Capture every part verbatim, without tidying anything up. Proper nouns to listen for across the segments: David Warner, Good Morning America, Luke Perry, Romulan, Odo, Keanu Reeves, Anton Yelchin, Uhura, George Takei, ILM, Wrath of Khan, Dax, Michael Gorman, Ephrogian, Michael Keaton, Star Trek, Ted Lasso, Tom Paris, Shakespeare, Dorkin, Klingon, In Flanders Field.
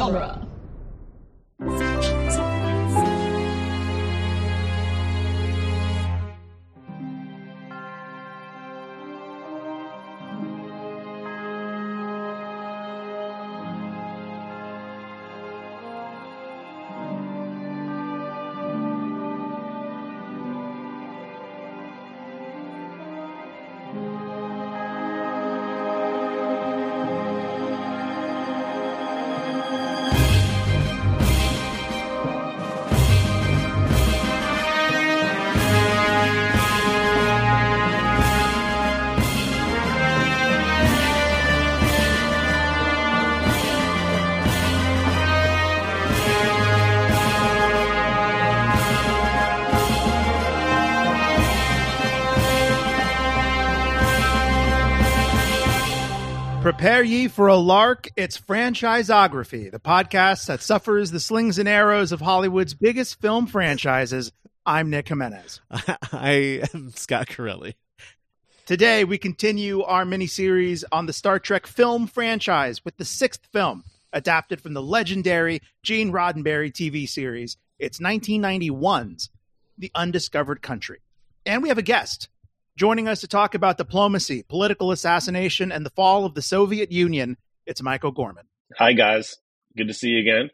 genre. Prepare ye for a lark, it's Franchisography, the podcast that suffers the slings and arrows of Hollywood's biggest film franchises. I'm Nick Jimenez. I am Scott Corelli. Today, we continue our mini-series on the Star Trek film franchise with the sixth film, adapted from the legendary Gene Roddenberry T V series. It's nineteen ninety-one's The Undiscovered Country. And we have a guest joining us to talk about diplomacy, political assassination, and the fall of the Soviet Union. It's Michael Gorman. Hi, guys. Good to see you again.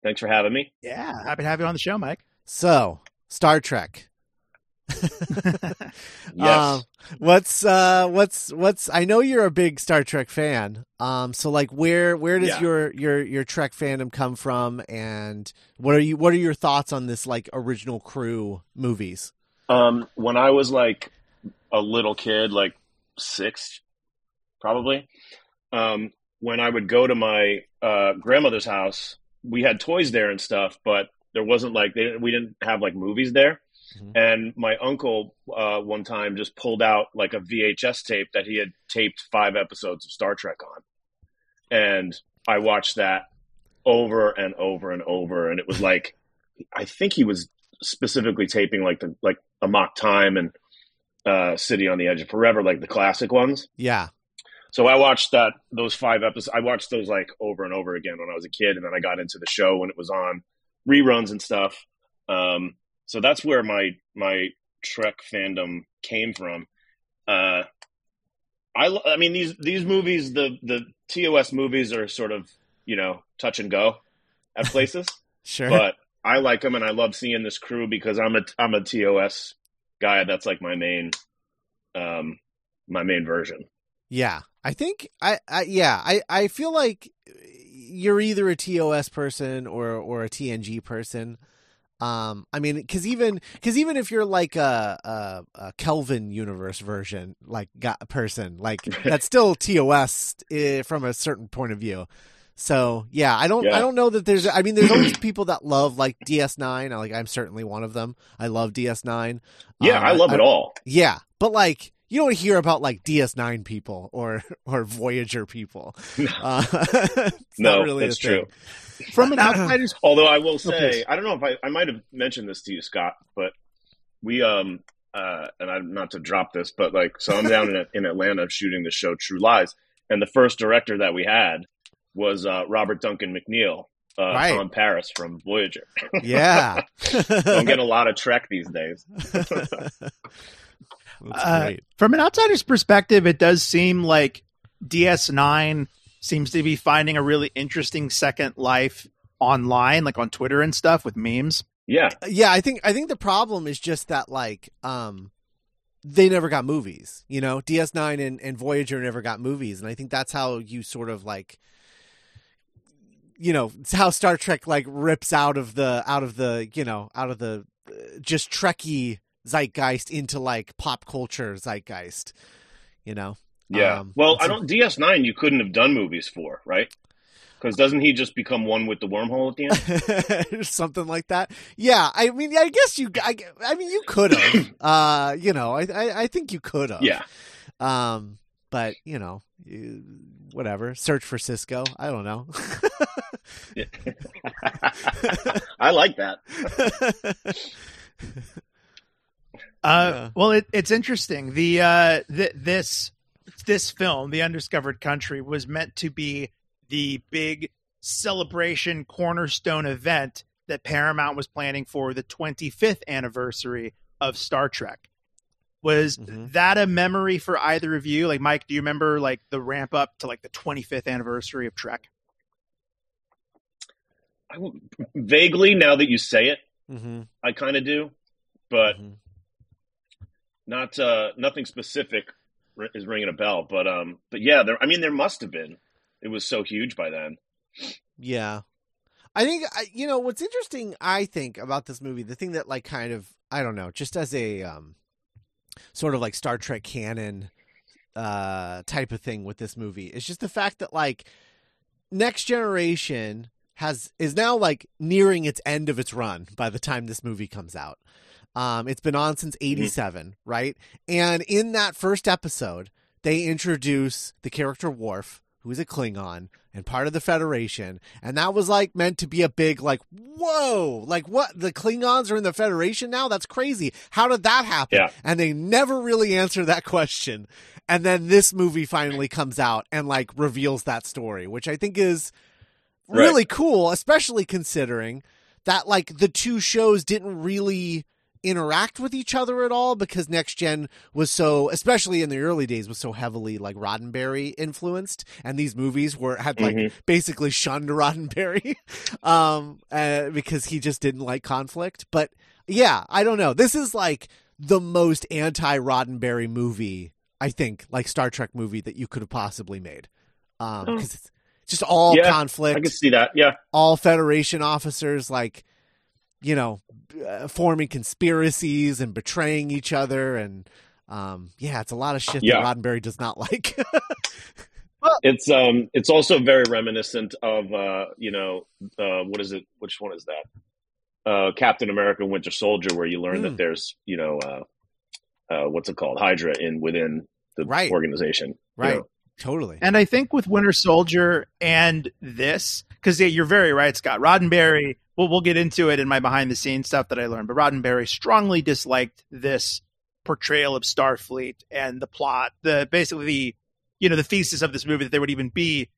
Thanks for having me. Yeah, happy to have you on the show, Mike. So, Star Trek. Yes. Um, what's uh, what's what's? I know you're a big Star Trek fan. Um, so like, where where does yeah. your your your Trek fandom come from, and what are you what are your thoughts on this like original crew movies? Um, when I was like a little kid, like six, probably. Um, when I would go to my uh, grandmother's house, we had toys there and stuff, but there wasn't like, they didn't, we didn't have like movies there. Mm-hmm. And my uncle uh, one time just pulled out like a V H S tape that he had taped five episodes of Star Trek on. And I watched that over and over and over. And it was like, I think he was specifically taping like the, like a mock time and, Uh, City on the Edge of Forever, like the classic ones. Yeah. So I watched that those five episodes. I watched those like over and over again when I was a kid, and then I got into the show when it was on reruns and stuff. Um, so that's where my my Trek fandom came from. Uh, I I mean these these movies, the the T O S movies are sort of, you know, touch and go at places. Sure. But I like them, and I love seeing this crew because I'm a I'm a T O S guy. That's like my main, um, my main version. Yeah, I think I, I yeah, I, I feel like you're either a T O S person or or a T N G person. Um, I mean, because even because even if you're like a, a, a Kelvin universe version, like got, person, like that's still T O S uh, from a certain point of view. So yeah, I don't, yeah. I don't know that there's, I mean, there's always people that love like D S nine. I like, I'm certainly one of them. I love D S nine. Yeah. Um, I love I, it all. Yeah. But like, you don't hear about like D S nine people or, or Voyager people. Uh, it's no, not really that's true. From an outsider's, although I will say, I don't know if I, I might've mentioned this to you, Scott, but we, um, uh, and I'm not to drop this, but like, so I'm down in, in Atlanta shooting the show True Lies. And the first director that we had was uh, Robert Duncan McNeil, uh, right. Tom Paris from Voyager. Yeah. Don't get a lot of Trek these days. uh, from an outsider's perspective, it does seem like D S nine seems to be finding a really interesting second life online, like on Twitter and stuff with memes. Yeah. Yeah, I think I think the problem is just that, like, um, they never got movies. You know, D S nine and, and Voyager never got movies, and I think that's how you sort of, like, you know, it's how Star Trek like rips out of the out of the you know out of the uh, just Trekkie zeitgeist into like pop culture zeitgeist, you know. Yeah. Um, well, I don't D S nine you couldn't have done movies for, right? Because doesn't he just become one with the wormhole at the end? Something like that. Yeah. I mean, I guess you. I, I mean, you could have. uh, you know, I, I I think you could have. Yeah. Um. But, you know, whatever. Search for Cisco. I don't know. I like that. uh, yeah. Well, it, it's interesting. The uh, th- this this film, The Undiscovered Country, was meant to be the big celebration cornerstone event that Paramount was planning for the twenty-fifth anniversary of Star Trek. Was mm-hmm. that a memory for either of you? Like, Mike, do you remember like the ramp up to like the twenty-fifth anniversary of Trek? I will, vaguely, now that you say it, mm-hmm. I kind of do, but mm-hmm. not uh, nothing specific is ringing a bell. But um, but yeah, there. I mean, there must have been. It was so huge by then. Yeah, I think you know what's interesting. I think about this movie, the thing that like kind of I don't know, just as a um, sort of like Star Trek canon uh, type of thing with this movie is just the fact that like Next Generation has is now like nearing its end of its run by the time this movie comes out. Um, it's been on since eighty-seven, mm-hmm. right? And in that first episode, they introduce the character Worf, who is a Klingon and part of the Federation. And that was like meant to be a big like, whoa, like what? The Klingons are in the Federation now? That's crazy. How did that happen? Yeah. And they never really answer that question. And then this movie finally comes out and like reveals that story, which I think is really right. cool, especially considering that like the two shows didn't really interact with each other at all because Next Gen was so, especially in the early days, was so heavily like Roddenberry influenced, and these movies were had like mm-hmm. basically shunned Roddenberry um, uh, because he just didn't like conflict. But yeah, I don't know. This is like the most anti-Roddenberry movie, I think, like Star Trek movie that you could have possibly made. Um, oh. 'cause it's just all yeah, conflict. I can see that. Yeah, all Federation officers like. You know, uh, forming conspiracies and betraying each other. And um, yeah, it's a lot of shit yeah. that Roddenberry does not like. well, it's um, it's also very reminiscent of, uh, you know, uh, what is it? Which one is that? Uh, Captain America Winter Soldier, where you learn mm. that there's, you know, uh, uh, what's it called? Hydra in within the right. organization. Right. You know? Totally. And I think with Winter Soldier and this, because yeah, you're very right, Scott. Roddenberry, well, we'll get into it in my behind-the-scenes stuff that I learned, but Roddenberry strongly disliked this portrayal of Starfleet and the plot, the basically the, you know, the thesis of this movie that there would even be,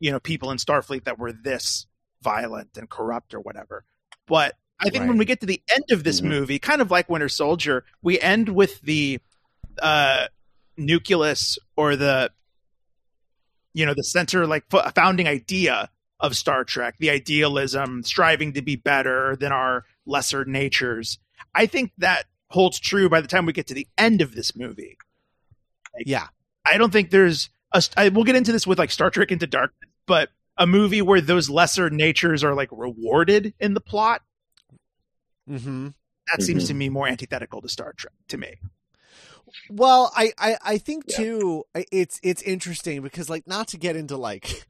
you know, people in Starfleet that were this violent and corrupt or whatever. But I think right. when we get to the end of this mm-hmm. movie, kind of like Winter Soldier, we end with the uh, nucleus or the you know, the center, like f- founding idea of Star Trek, the idealism, striving to be better than our lesser natures. I think that holds true by the time we get to the end of this movie. Like, yeah. I don't think there's a, I, we'll get into this with like Star Trek Into Darkness, but a movie where those lesser natures are like rewarded in the plot. Mm-hmm. That mm-hmm. seems to me more antithetical to Star Trek to me. Well, I, I, I think too, yeah. it's, it's interesting because like, not to get into like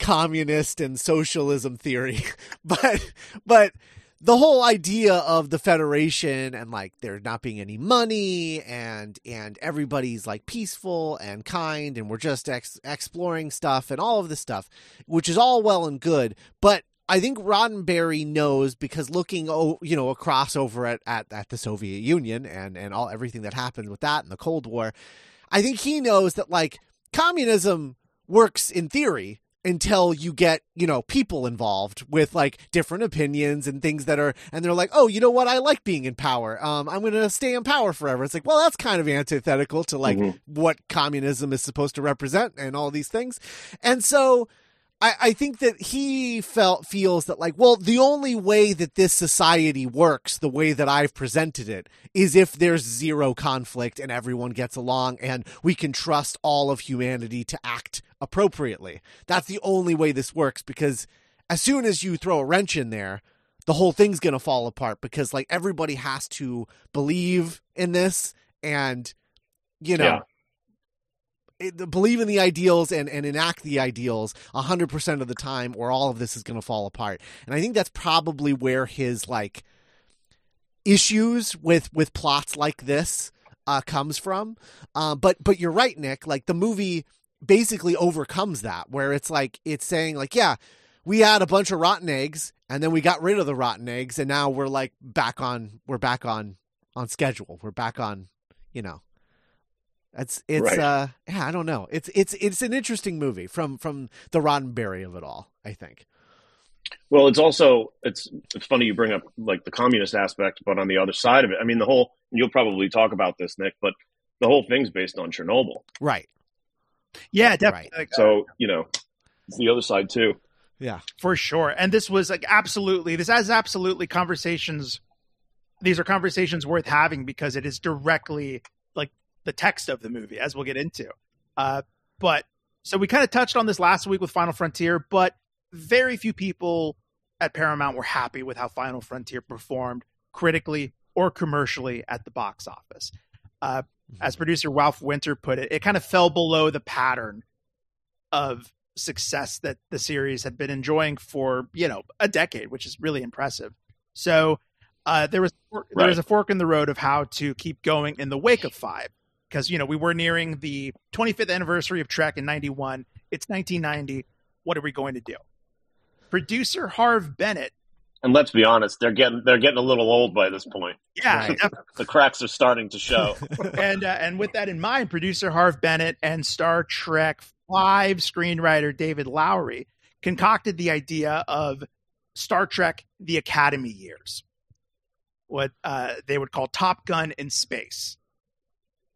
communist and socialism theory, but, but the whole idea of the Federation and like there not being any money and, and everybody's like peaceful and kind, and we're just ex- exploring stuff and all of this stuff, which is all well and good, but I think Roddenberry knows because looking, you know, across over at, at, at the Soviet Union and, and all everything that happened with that and the Cold War, I think he knows that like communism works in theory until you get, you know, people involved with like different opinions and things that are, and they're like, oh, you know what? I like being in power. Um, I'm going to stay in power forever. It's like, well, that's kind of antithetical to like mm-hmm. what communism is supposed to represent and all these things. And so I, I think that he felt feels that like, well, the only way that this society works the way that I've presented it is if there's zero conflict and everyone gets along and we can trust all of humanity to act appropriately. That's the only way this works, because as soon as you throw a wrench in there, the whole thing's going to fall apart because like everybody has to believe in this and, you know, yeah. believe in the ideals and, and enact the ideals one hundred percent of the time, or all of this is going to fall apart. And I think that's probably where his like issues with, with plots like this uh, comes from. Uh, but, but you're right, Nick, like the movie basically overcomes that, where it's like, it's saying like, yeah, we had a bunch of rotten eggs and then we got rid of the rotten eggs. And now we're like back on, we're back on, on schedule. We're back on, you know, It's it's right. uh yeah, I don't know. It's it's it's an interesting movie from from the Roddenberry of it all, I think. Well, it's also it's it's funny you bring up like the communist aspect, but on the other side of it, I mean the whole you'll probably talk about this, Nick, but the whole thing's based on Chernobyl. Right. Yeah, definitely. Right. So, you know, it's the other side too. Yeah, for sure. And this was like absolutely this has absolutely conversations these are conversations worth having because it is directly like the text of the movie, as we'll get into. Uh, but so we kind of touched on this last week with Final Frontier, but very few people at Paramount were happy with how Final Frontier performed critically or commercially at the box office. Uh, as producer Ralph Winter put it, it kind of fell below the pattern of success that the series had been enjoying for, you know, a decade, which is really impressive. So uh, there was there right. was a fork in the road of how to keep going in the wake of Five, because, you know, we were nearing the twenty-fifth anniversary of Trek in ninety-one. It's nineteen ninety. What are we going to do? Producer Harv Bennett. And let's be honest, they're getting they're getting a little old by this point. Yeah, right. The cracks are starting to show. and uh, and with that in mind, producer Harv Bennett and Star Trek Five screenwriter David Lowery concocted the idea of Star Trek: The Academy Years, what uh, they would call Top Gun in space,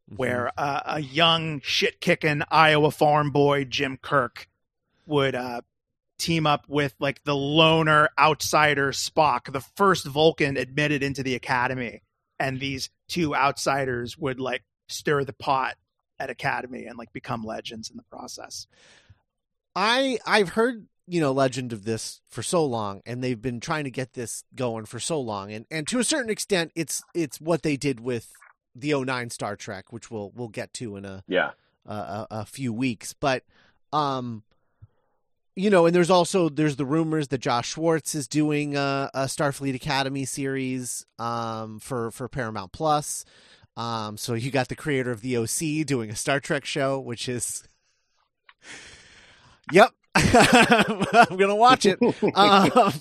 mm-hmm. where uh, a young shit kicking Iowa farm boy Jim Kirk would. Uh, team up with like the loner outsider Spock, the first Vulcan admitted into the academy, and these two outsiders would like stir the pot at academy and like become legends in the process. I I've heard, you know, legend of this for so long, and they've been trying to get this going for so long, and and to a certain extent it's it's what they did with the oh nine Star Trek, which we'll we'll get to in a yeah uh, a, a few weeks, but um you know, and there's also there's the rumors that Josh Schwartz is doing a, a Starfleet Academy series um, for for Paramount Plus. Um, so you got the creator of the O C doing a Star Trek show, which is, yep, I'm gonna watch it. um,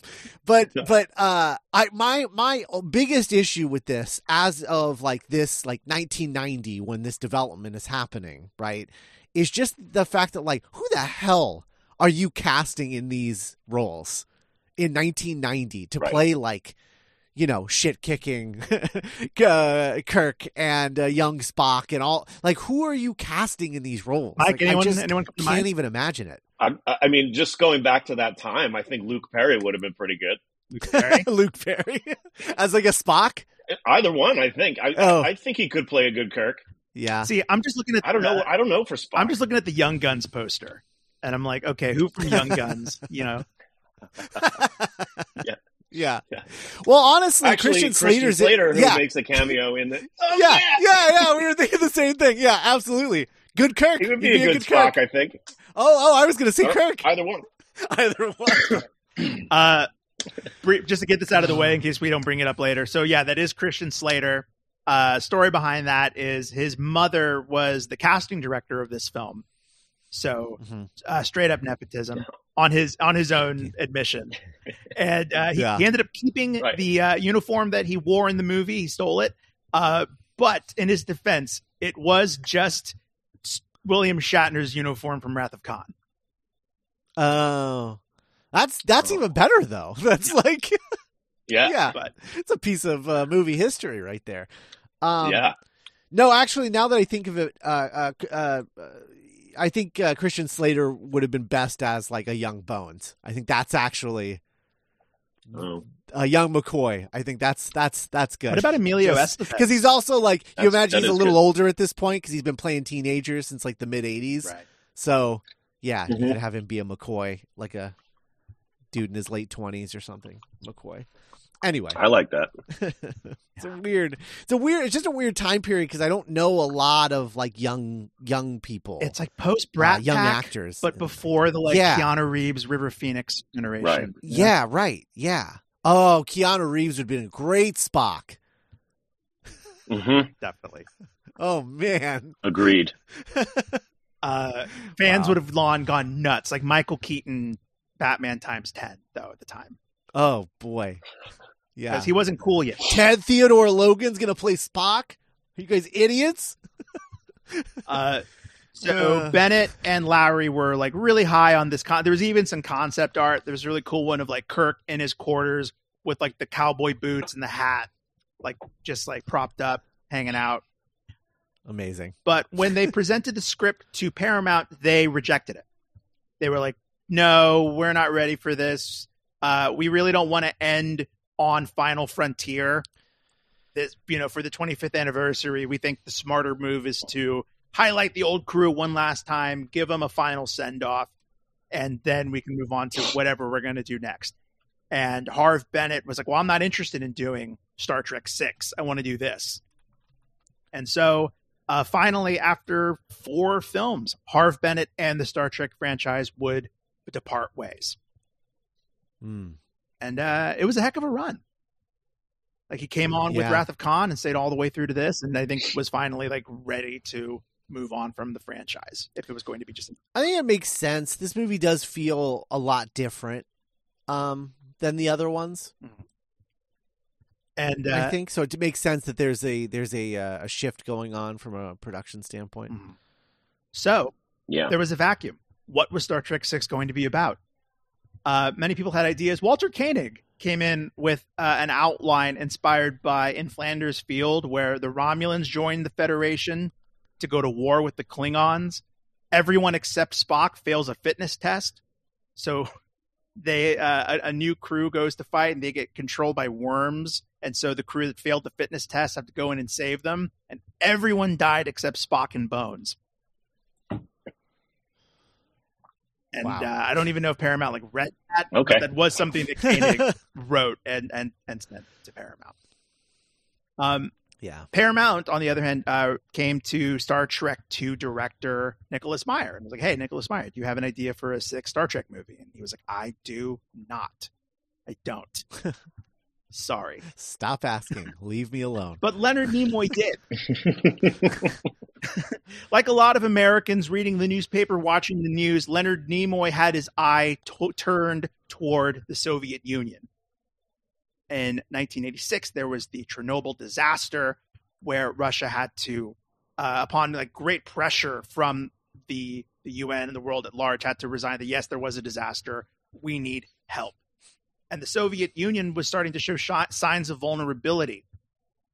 but but uh, I my my biggest issue with this, as of like this like nineteen ninety when this development is happening, right, is just the fact that like who the hell. Are you casting in these roles in nineteen ninety to right. play like, you know, shit kicking uh, Kirk and uh, young Spock and all? Like, who are you casting in these roles? Mike, like, anyone, I just anyone can't mind? even imagine it. I, I mean, just going back to that time, I think Luke Perry would have been pretty good. Luke Perry, Luke Perry, as like a Spock. Either one, I think. I, oh. I, I think he could play a good Kirk. Yeah. See, I'm just looking at. I don't the, know. I don't know for Spock. I'm just looking at the Young Guns poster. And I'm like, okay, who from Young Guns, you know? yeah. yeah. Yeah. Well, honestly, Actually, Christian, Christian Slater, in, who yeah. makes a cameo in the... Oh, yeah. yeah, yeah, yeah. We were thinking the same thing. Yeah, absolutely. Good Kirk. He would be, a, be a good, good Spock, I think. Oh, oh, I was going to say or, Kirk. Either one. Either one. uh, just to get this out of the way in case we don't bring it up later. So, yeah, that is Christian Slater. Uh, story behind that is his mother was the casting director of this film. So mm-hmm. uh, straight up nepotism yeah. on his on his own admission. And uh, he, yeah. he ended up keeping right. the uh, uniform that he wore in the movie. He stole it. Uh, but in his defense, it was just William Shatner's uniform from Wrath of Khan. Oh, that's that's oh. even better, though. That's like, yeah, yeah. But it's a piece of uh, movie history right there. Um, yeah. No, actually, now that I think of it, uh, uh, uh I think uh, Christian Slater would have been best as like a young Bones. I think that's actually oh. a young McCoy. I think that's that's that's good. What about Emilio Estevez? Because he's also like that's, you imagine he's a little good. older at this point because he's been playing teenagers since like the mid eighties. Right. So yeah, mm-hmm. you could have him be a McCoy, like a dude in his late twenties or something. McCoy. Anyway, I like that. it's a weird. It's a weird. It's just a weird time period because I don't know a lot of like young young people. It's like post Brat uh, young Pack, actors, but before the like yeah. Keanu Reeves, River Phoenix generation. Right. Yeah. yeah, right. Yeah. Oh, Keanu Reeves would have been a great Spock. Mm-hmm. Definitely. Oh man. Agreed. uh, fans wow. would have long gone nuts, like Michael Keaton, Batman times ten though at the time. Oh boy. Yeah, because he wasn't cool yet. Ted Theodore Logan's going to play Spock? Are you guys idiots? Uh, so uh. Bennett and Lowry were like really high on this. Con- there was even some concept art. There was a really cool one of like Kirk in his quarters with like the cowboy boots and the hat, like just like propped up, hanging out. Amazing. But when they presented the script to Paramount, they rejected it. They were like, no, we're not ready for this. Uh, we really don't want to end on Final Frontier. This, you know, for the twenty-fifth anniversary, we think the smarter move is to highlight the old crew one last time, give them a final send-off, and then we can move on to whatever we're going to do next. And Harv Bennett was like, well, I'm not interested in doing Star Trek six. I want to do this. And so uh, finally, after four films, Harv Bennett and the Star Trek franchise would depart ways. Mm. And uh, it was a heck of a run. Like he came on yeah. with Wrath of Khan and stayed all the way through to this, and I think was finally like ready to move on from the franchise if it was going to be just. I think it makes sense. This movie does feel a lot different um, than the other ones, and uh, I think so. It makes sense that there's a there's a uh, a shift going on from a production standpoint. So yeah, there was a vacuum. What was Star Trek six going to be about? Uh, many people had ideas. Walter Koenig came in with uh, an outline inspired by In Flanders Field, where the Romulans joined the Federation to go to war with the Klingons. Everyone except Spock fails a fitness test. So they uh, a, a new crew goes to fight, and they get controlled by worms. And so the crew that failed the fitness test have to go in and save them. And everyone died except Spock and Bones. And wow. uh, I don't even know if Paramount like read that. Okay. But that was something that Koenig wrote and, and, and sent to Paramount. Um, yeah. Paramount, on the other hand, uh, came to Star Trek two director Nicholas Meyer and was like, hey, Nicholas Meyer, do you have an idea for a sixth Star Trek movie? And he was like, I do not. I don't. Sorry. Stop asking. Leave me alone. But Leonard Nimoy did. Like a lot of Americans reading the newspaper, watching the news, Leonard Nimoy had his eye t- turned toward the Soviet Union. In nineteen eighty-six, there was the Chernobyl disaster where Russia had to, uh, upon like great pressure from the, the U N and the world at large, had to resign that, yes, there was a disaster. We need help. And the Soviet Union was starting to show sh- signs of vulnerability.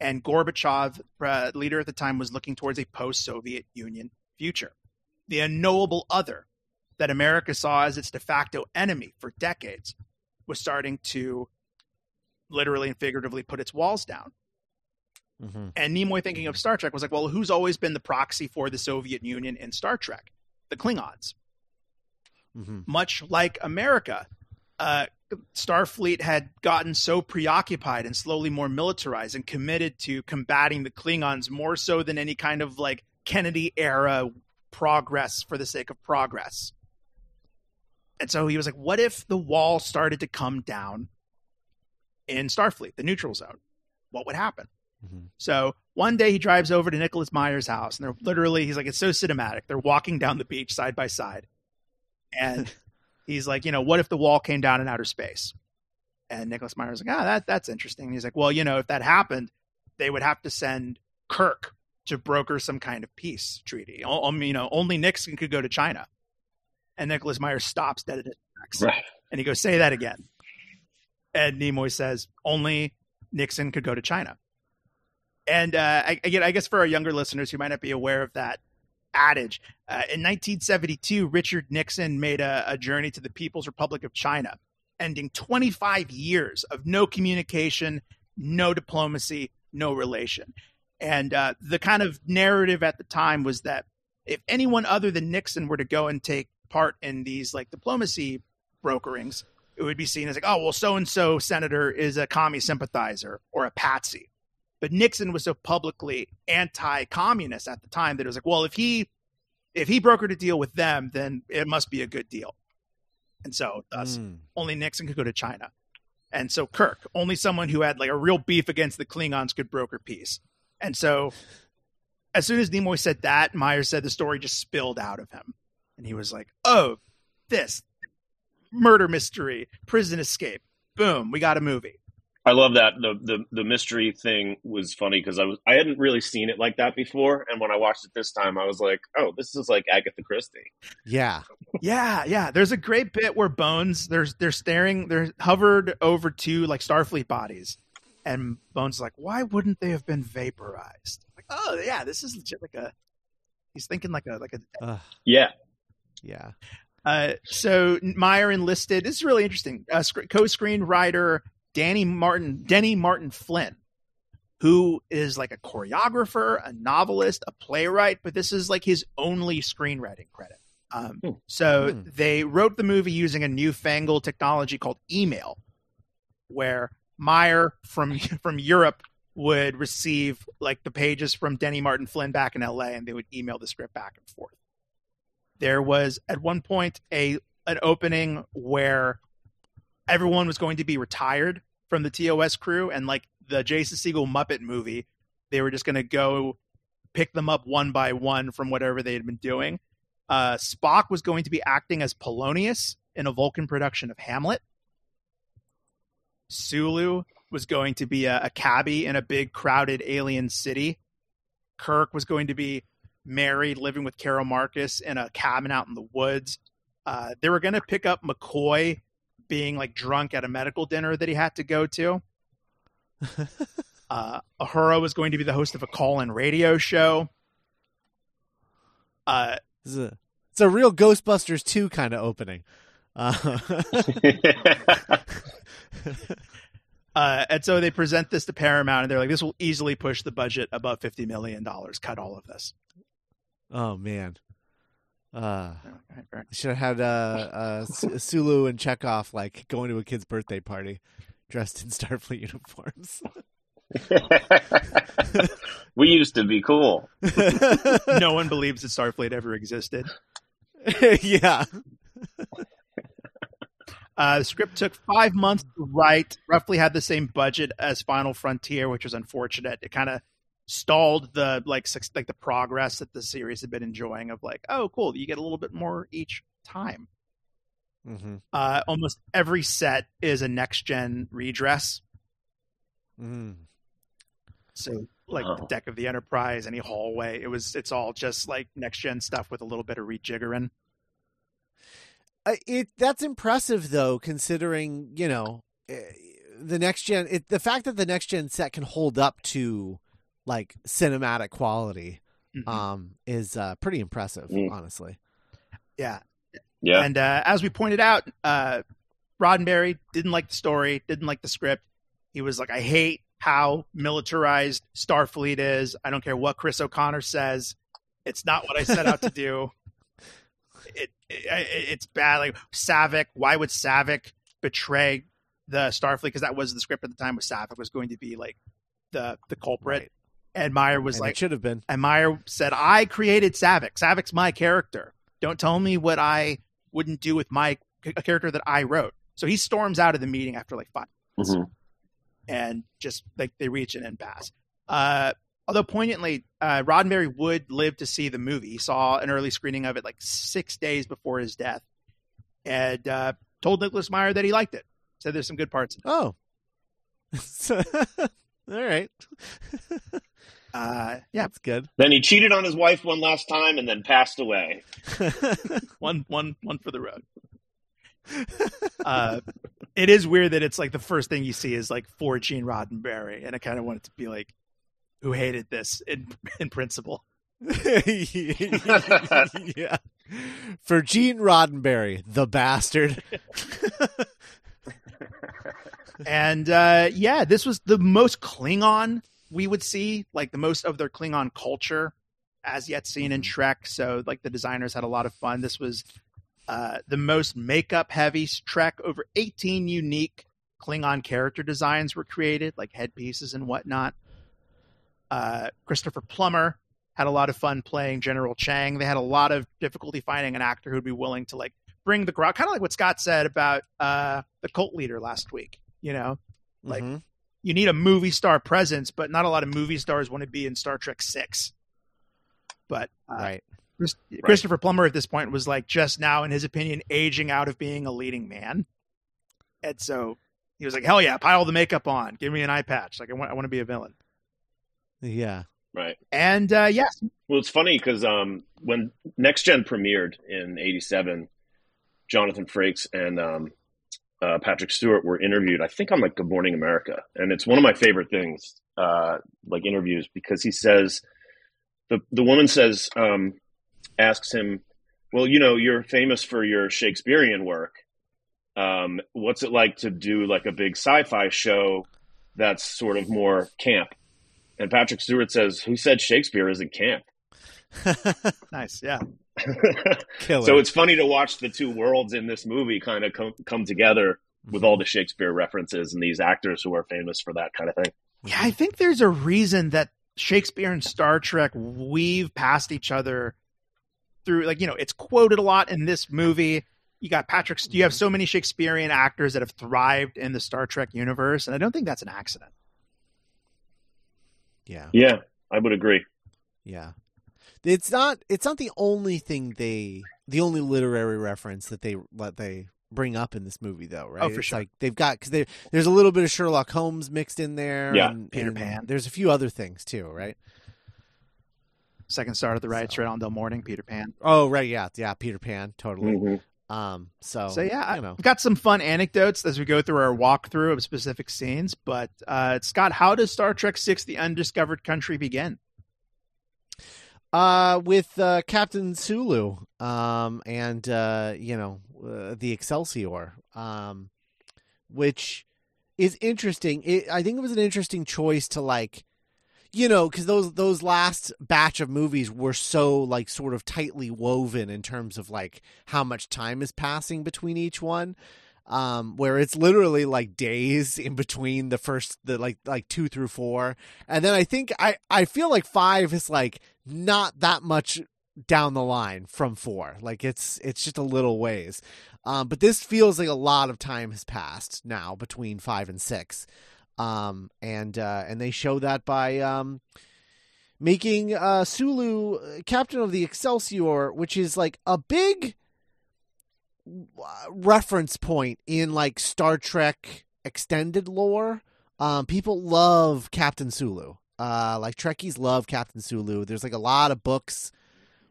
And Gorbachev, uh, leader at the time, was looking towards a post-Soviet Union future. The unknowable other that America saw as its de facto enemy for decades was starting to literally and figuratively put its walls down. Mm-hmm. And Nimoy, thinking of Star Trek, was like, well, who's always been the proxy for the Soviet Union in Star Trek? The Klingons. Mm-hmm. Much like America, uh, Starfleet had gotten so preoccupied and slowly more militarized and committed to combating the Klingons more so than any kind of like Kennedy era progress for the sake of progress. And so he was like, what if the wall started to come down in Starfleet, the neutral zone? What would happen? Mm-hmm. So one day he drives over to Nicholas Meyer's house and they're literally, he's like, it's so cinematic. They're walking down the beach side by side. And he's like, you know, what if the wall came down in outer space? And Nicholas Meyer was like, ah, oh, that, that's interesting. And he's like, well, you know, if that happened, they would have to send Kirk to broker some kind of peace treaty. Um, you know, only Nixon could go to China. And Nicholas Meyer stops dead at his tracks. Right. And he goes, say that again. And Nimoy says, only Nixon could go to China. And uh, I, again, I guess for our younger listeners who might not be aware of that adage. Uh, in nineteen seventy-two, Richard Nixon made a, a journey to the People's Republic of China, ending twenty-five years of no communication, no diplomacy, no relation. And uh, the kind of narrative at the time was that if anyone other than Nixon were to go and take part in these like diplomacy brokerings, it would be seen as like, oh, well, so-and-so senator is a commie sympathizer or a patsy. But Nixon was so publicly anti-communist at the time that it was like, well, if he if he brokered a deal with them, then it must be a good deal. And so thus, mm. only Nixon could go to China. And so Kirk, only someone who had like a real beef against the Klingons could broker peace. And so as soon as Nimoy said that, Meyer said the story just spilled out of him. And he was like, oh, this murder mystery, prison escape. Boom, we got a movie. I love that. The, the, the mystery thing was funny because I was, I hadn't really seen it like that before. And when I watched it this time, I was like, oh, this is like Agatha Christie. Yeah. Yeah. Yeah. There's a great bit where Bones, there's, they're staring, they're hovered over two like Starfleet bodies. And Bones is like, why wouldn't they have been vaporized? Like, oh yeah, this is legit like a, he's thinking like a, like a. Uh, yeah. Yeah. Uh, so Meyer enlisted, this is really interesting, uh, sc- co-screenwriter, Danny Martin, Denny Martin Flynn, who is like a choreographer, a novelist, a playwright, but this is like his only screenwriting credit. Um, hmm. So hmm. they wrote the movie using a newfangled technology called email, where Meyer from from Europe would receive like the pages from Denny Martin Flynn back in L A, and they would email the script back and forth. There was at one point a an opening where everyone was going to be retired from the T O S crew, and like the Jason Segel Muppet movie, they were just going to go pick them up one by one from whatever they had been doing. Uh, Spock was going to be acting as Polonius in a Vulcan production of Hamlet. Sulu was going to be a, a cabbie in a big crowded alien city. Kirk was going to be married, living with Carol Marcus in a cabin out in the woods. Uh, they were going to pick up McCoy being like drunk at a medical dinner that he had to go to. uh, Uhura was going to be the host of a call-in radio show. Uh, it's, a, it's a real Ghostbusters two kind of opening. Uh- uh, and so they present this to Paramount, and they're like, this will easily push the budget above fifty million dollars. Cut all of this. Oh, man. Uh, should have had uh, uh, Sulu and Chekhov like going to a kid's birthday party dressed in Starfleet uniforms. We used to be cool. No one believes that Starfleet ever existed. Yeah. Uh, the script took five months to write, roughly had the same budget as Final Frontier, which was unfortunate. It kind of stalled the like six, like the progress that the series had been enjoying of like, oh cool, you get a little bit more each time. Mm-hmm. Uh, almost every set is a next gen redress. Mm. So like oh. the deck of the Enterprise, any hallway, it was it's all just like next gen stuff with a little bit of rejiggering. Uh, it that's impressive though, considering you know the next gen. It, the fact that the next gen set can hold up to like cinematic quality um, mm-hmm. is uh, pretty impressive, mm. honestly. Yeah. Yeah. And uh, as we pointed out, uh, Roddenberry didn't like the story, didn't like the script. He was like, I hate how militarized Starfleet is. I don't care what Chris O'Connor says. It's not what I set out to do. It, it, it's bad. Like Savick, why would Savick betray the Starfleet? Because that was the script at the time, was Savick was going to be like the, the culprit. Right. And Meyer was and like, it should have been. And Meyer said, I created Savick. Savick's my character. Don't tell me what I wouldn't do with my c- a character that I wrote. So he storms out of the meeting after like five minutes mm-hmm. and just like they reach an impasse. Uh, although poignantly, uh, Roddenberry would live to see the movie. He saw an early screening of it like six days before his death and uh, told Nicholas Meyer that he liked it. Said there's some good parts. Oh, all right. Uh, yeah, it's good. Then he cheated on his wife one last time and then passed away. one, one, one for the road. Uh, it is weird that it's like the first thing you see is like for Gene Roddenberry. And I kind of want it to be like, who hated this in, in principle. Yeah. For Gene Roddenberry, the bastard. And, uh, yeah, this was the most Klingon we would see, like the most of their Klingon culture as yet seen in Trek. So like the designers had a lot of fun. This was uh, the most makeup heavy Trek. Over eighteen unique Klingon character designs were created, like headpieces and whatnot. Uh, Christopher Plummer had a lot of fun playing General Chang. They had a lot of difficulty finding an actor who'd be willing to like bring the crowd, kind of like what Scott said about uh, the cult leader last week, you know, like, mm-hmm. You need a movie star presence, but not a lot of movie stars want to be in Star Trek six. But uh, right. Chris- right. Christopher Plummer at this point was like just now, in his opinion, aging out of being a leading man. And so He was like, hell yeah, pile the makeup on. Give me an eye patch. Like, I want I want to be a villain. Yeah. Right. And, uh, yes. Well, it's funny because um, when Next Gen premiered in eighty-seven, Jonathan Frakes and um, uh, Patrick Stewart were interviewed, I think, on like Good Morning America. And it's one of my favorite things, uh, like interviews, because he says, the, the woman says, um, asks him, well, you know, you're famous for your Shakespearean work. Um, what's it like to do like a big sci-fi show that's sort of more camp? And Patrick Stewart says, who said Shakespeare isn't camp? Nice, yeah. So it's funny to watch the two worlds in this movie kind of come, come together with all the Shakespeare references and these actors who are famous for that kind of thing. Yeah, I think there's a reason that Shakespeare and Star Trek weave past each other through, like, you know, it's quoted a lot in this movie. You got Patrick, you have so many Shakespearean actors that have thrived in the Star Trek universe, and I don't think that's an accident. Yeah. Yeah, I would agree. Yeah. It's not it's not the only thing they the only literary reference that they let they bring up in this movie though, right? Oh, for it's sure. Like they've got cuz there's a little bit of Sherlock Holmes mixed in there yeah, and Peter and Pan. There's a few other things too, right? Second Start at the Right, so. Straight on till morning, Peter Pan. Oh, right, yeah. Yeah, Peter Pan, totally. Mm-hmm. Um so So yeah, you know. I've got some fun anecdotes as we go through our walkthrough of specific scenes, but uh Scott, how does Star Trek six: The Undiscovered Country begin? Uh, with uh, Captain Sulu, um, and uh, you know uh, the Excelsior, um, which is interesting. It, I think it was an interesting choice to like, you know, because those those last batch of movies were so like sort of tightly woven in terms of like how much time is passing between each one, um, where it's literally like days in between the first the like like two through four, and then I think I I feel like five is like. Not that much down the line from four. Like it's, it's just a little ways. Um, but this feels like a lot of time has passed now between five and six. Um, and, uh, and they show that by, um, making, uh, Sulu captain of the Excelsior, which is like a big reference point in like Star Trek extended lore. Um, people love Captain Sulu. Uh, like Trekkies love Captain Sulu. There's like a lot of books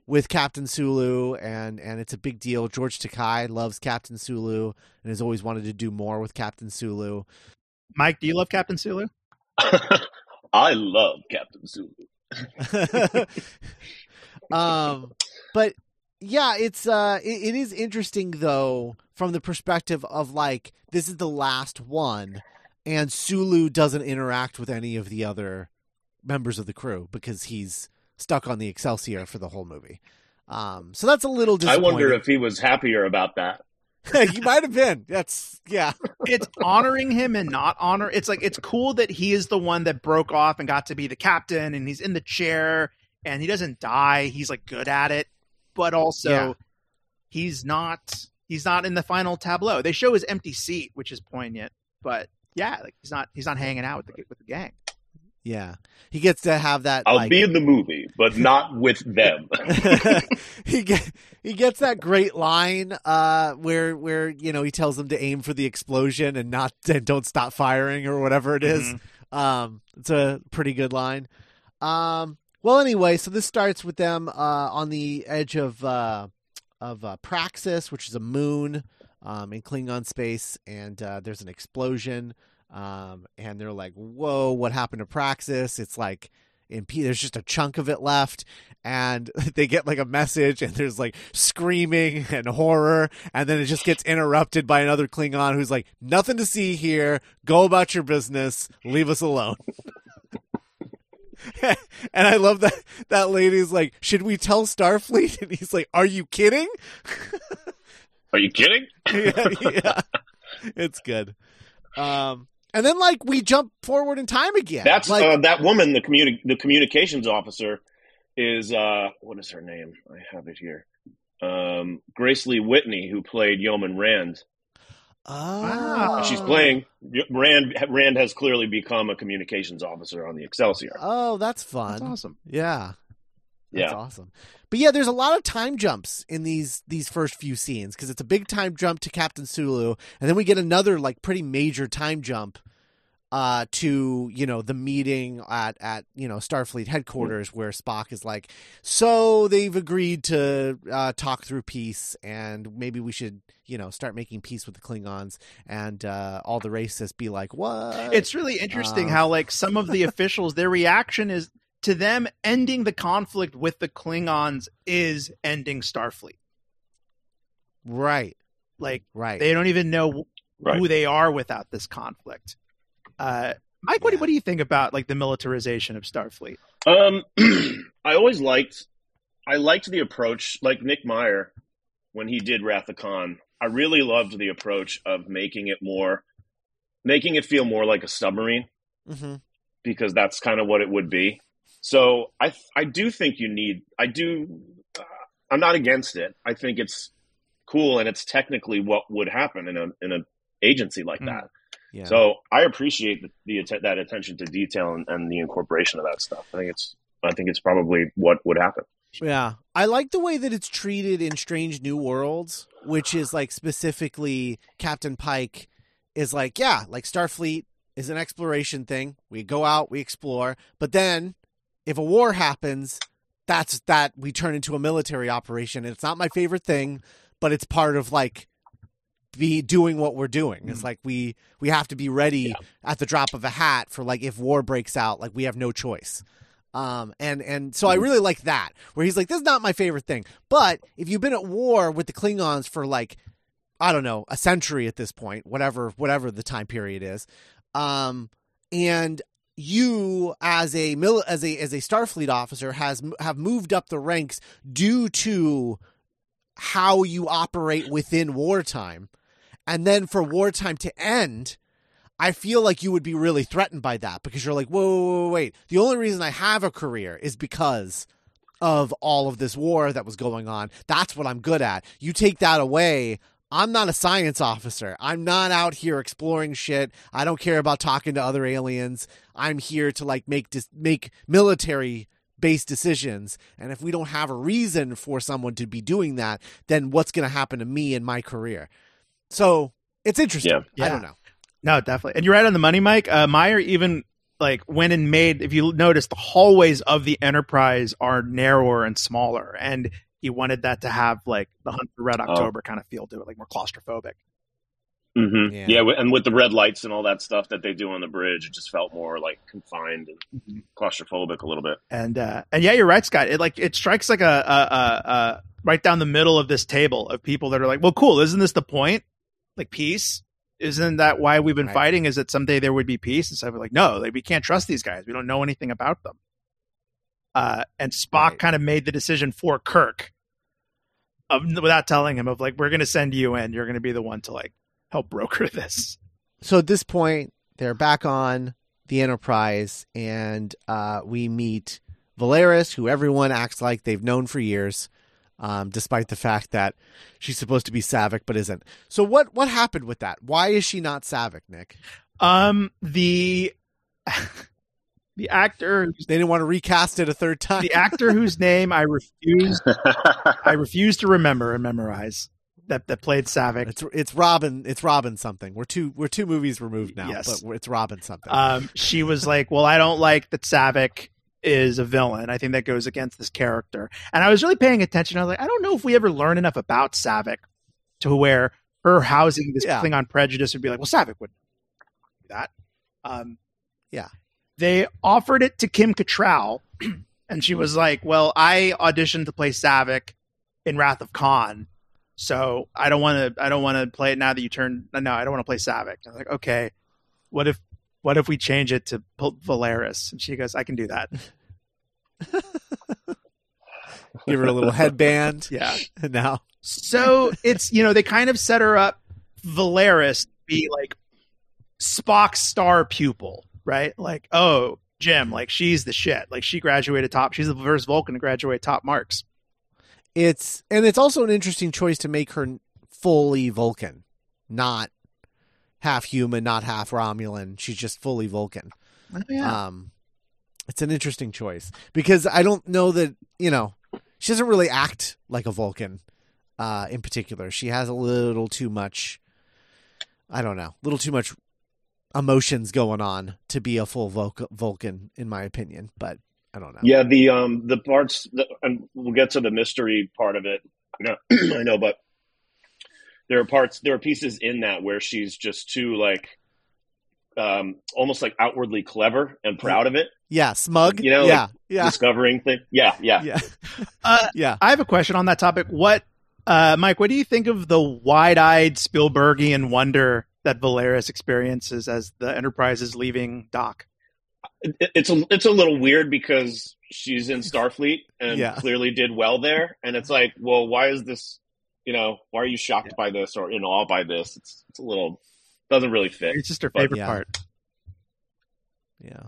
with Captain Sulu, and, and it's a big deal. George Takei loves Captain Sulu and has always wanted to do more with Captain Sulu. Mike, do you love Captain Sulu? I love Captain Sulu. um, but yeah, it's uh, it, it is interesting though from the perspective of like this is the last one, and Sulu doesn't interact with any of the other members of the crew because he's stuck on the Excelsior for the whole movie. Um, so that's a little disappointing. I wonder if he was happier about that. He might have been. That's yeah. It's honoring him and not honor. It's like, it's cool that he is the one that broke off and got to be the captain and he's in the chair and he doesn't die. He's like good at it, but also yeah. he's not, he's not in the final tableau. They show his empty seat, which is poignant, but yeah, like he's not, he's not hanging out with the, with the gang. Yeah, he gets to have that. I'll like, be in the movie, but not with them. he get, he gets that great line uh, where where you know he tells them to aim for the explosion and not and don't stop firing or whatever it is. Mm-hmm. Um, it's a pretty good line. Um, well, anyway, so this starts with them uh, on the edge of uh, of uh, Praxis, which is a moon um, in Klingon space, and uh, there's an explosion. Um, and they're like, whoa, what happened to Praxis? It's like, in P- there's just a chunk of it left. And they get like a message and there's like screaming and horror. And then it just gets interrupted by another Klingon who's like, nothing to see here. Go about your business. Leave us alone. And I love that that lady's like, should we tell Starfleet? And he's like, are you kidding? Are you kidding? yeah, yeah. It's good. Um, And then, like, we jump forward in time again. That's like, uh, that woman, the communi- the communications officer, is uh, what is her name? I have it here. Um, Grace Lee Whitney, who played Yeoman Rand. Oh, she's playing Rand. Rand has clearly become a communications officer on the Excelsior. Oh, that's fun. That's awesome. Yeah, That's yeah. awesome. But yeah, there's a lot of time jumps in these these first few scenes because it's a big time jump to Captain Sulu, and then we get another like pretty major time jump uh, to, you know, the meeting at, at you know, Starfleet headquarters mm-hmm. where Spock is like, so they've agreed to uh, talk through peace, and maybe we should, you know, start making peace with the Klingons, and uh, all the racists be like, what? It's really interesting um, how like some of the officials, their reaction is to them ending the conflict with the Klingons is ending Starfleet. Right. Like, right. They don't even know right. who they are without this conflict. Uh, Mike, yeah. what, do, what do you think about like the militarization of Starfleet? Um, I always liked, I liked the approach, like Nick Meyer, when he did Wrath of Khan. I really loved the approach of making it more, making it feel more like a submarine, mm-hmm. because that's kind of what it would be. So I, I do think you need, I do, uh, I'm not against it. I think it's cool, and it's technically what would happen in a in an agency like mm-hmm. that. Yeah. So I appreciate the, the att- that attention to detail and, and the incorporation of that stuff. I think it's I think it's probably what would happen. Yeah, I like the way that it's treated in Strange New Worlds, which is like specifically Captain Pike is like, yeah, like Starfleet is an exploration thing. We go out, we explore, but then if a war happens, that's that we turn into a military operation. And it's not my favorite thing, but it's part of like. Be doing what we're doing. It's like we we have to be ready yeah. at the drop of a hat for like if war breaks out, like we have no choice. Um, and and so I really like that where he's like, this is not my favorite thing, but if you've been at war with the Klingons for like I don't know a century at this point, whatever whatever the time period is, um, and you as a mil- as a as a Starfleet officer has have moved up the ranks due to how you operate within wartime. And then for wartime to end, I feel like you would be really threatened by that because you're like, whoa, whoa, whoa, wait. The only reason I have a career is because of all of this war that was going on. That's what I'm good at. You take that away. I'm not a science officer. I'm not out here exploring shit. I don't care about talking to other aliens. I'm here to like make dis- make military based decisions. And if we don't have a reason for someone to be doing that, then what's going to happen to me and my career? So it's interesting. Yeah. Yeah. I don't know. No, definitely. And you're right on the money, Mike. Uh, Meyer even like went and made, if you notice, the hallways of the Enterprise are narrower and smaller. And he wanted that to have like the Hunt for Red October oh. kind of feel to it, like more claustrophobic. Mm-hmm. Yeah. yeah. And with the red lights and all that stuff that they do on the bridge, it just felt more like confined and mm-hmm. claustrophobic a little bit. And, uh, and yeah, you're right, Scott. It like, it strikes like a, a, a, a right down the middle of this table of people that are like, well, cool. Isn't this the point? Like peace, isn't that why we've been right. fighting? Is that someday there would be peace? And so we're like, no, like, we can't trust these guys. We don't know anything about them. Uh, and Spock right. kind of made the decision for Kirk, of, without telling him, of like, we're going to send you in. You're going to be the one to like help broker this. So at this point, they're back on the Enterprise, and uh, we meet Valeris, who everyone acts like they've known for years. Um, despite the fact that she's supposed to be Savick but isn't. So what what happened with that? Why is she not Savick, Nick? Um, the the actor they didn't want to recast it a third time. The actor whose name I refuse I refuse to remember and memorize that that played Savick. It's it's Robin. It's Robin something. We're two we're two movies removed now. Yes. But it's Robin something. Um, she was like, well, I don't like that Savick is a villain. I think that goes against this character. And I was really paying attention. I was like, I don't know if we ever learn enough about Savick to where her housing this yeah. Klingon prejudice would be like, well, Savick wouldn't do that. Um, yeah. They offered it to Kim Cattrall, and she was like, well, I auditioned to play Savick in Wrath of Khan, so I don't want to I don't want to play it now that you turn. No, I don't want to play Savick. I was like, okay, what if What if we change it to Valeris? And she goes, I can do that. Give her a little headband. Yeah. Now. So it's, you know, they kind of set her up, Valeris, to be like Spock's star pupil, right? Like, oh, Jim, like she's the shit. Like she graduated top. She's the first Vulcan to graduate top marks. It's, and it's also an interesting choice to make her fully Vulcan, not half human, not half Romulan. She's just fully Vulcan. Oh, yeah. Um, It's an interesting choice because I don't know that, you know, she doesn't really act like a Vulcan uh, in particular. She has a little too much, I don't know, a little too much emotions going on to be a full Vul- Vulcan, in my opinion. But I don't know. Yeah, the um the parts, that, and we'll get to the mystery part of it. No, I know, but there are parts, there are pieces in that where she's just too like, um, almost like outwardly clever and proud of it. Yeah, smug. You know, yeah, like yeah. Discovering things. Yeah, yeah, yeah. Uh, yeah. I have a question on that topic. What, uh, Mike? What do you think of the wide-eyed Spielbergian wonder that Valeris experiences as the Enterprise is leaving dock? It's a, it's a little weird because she's in Starfleet and yeah. clearly did well there, and it's like, well, why is this? You know, why are you shocked yeah. by this or in awe by this? It's it's a little. Doesn't really fit. It's just her favorite but, yeah. part. Yeah,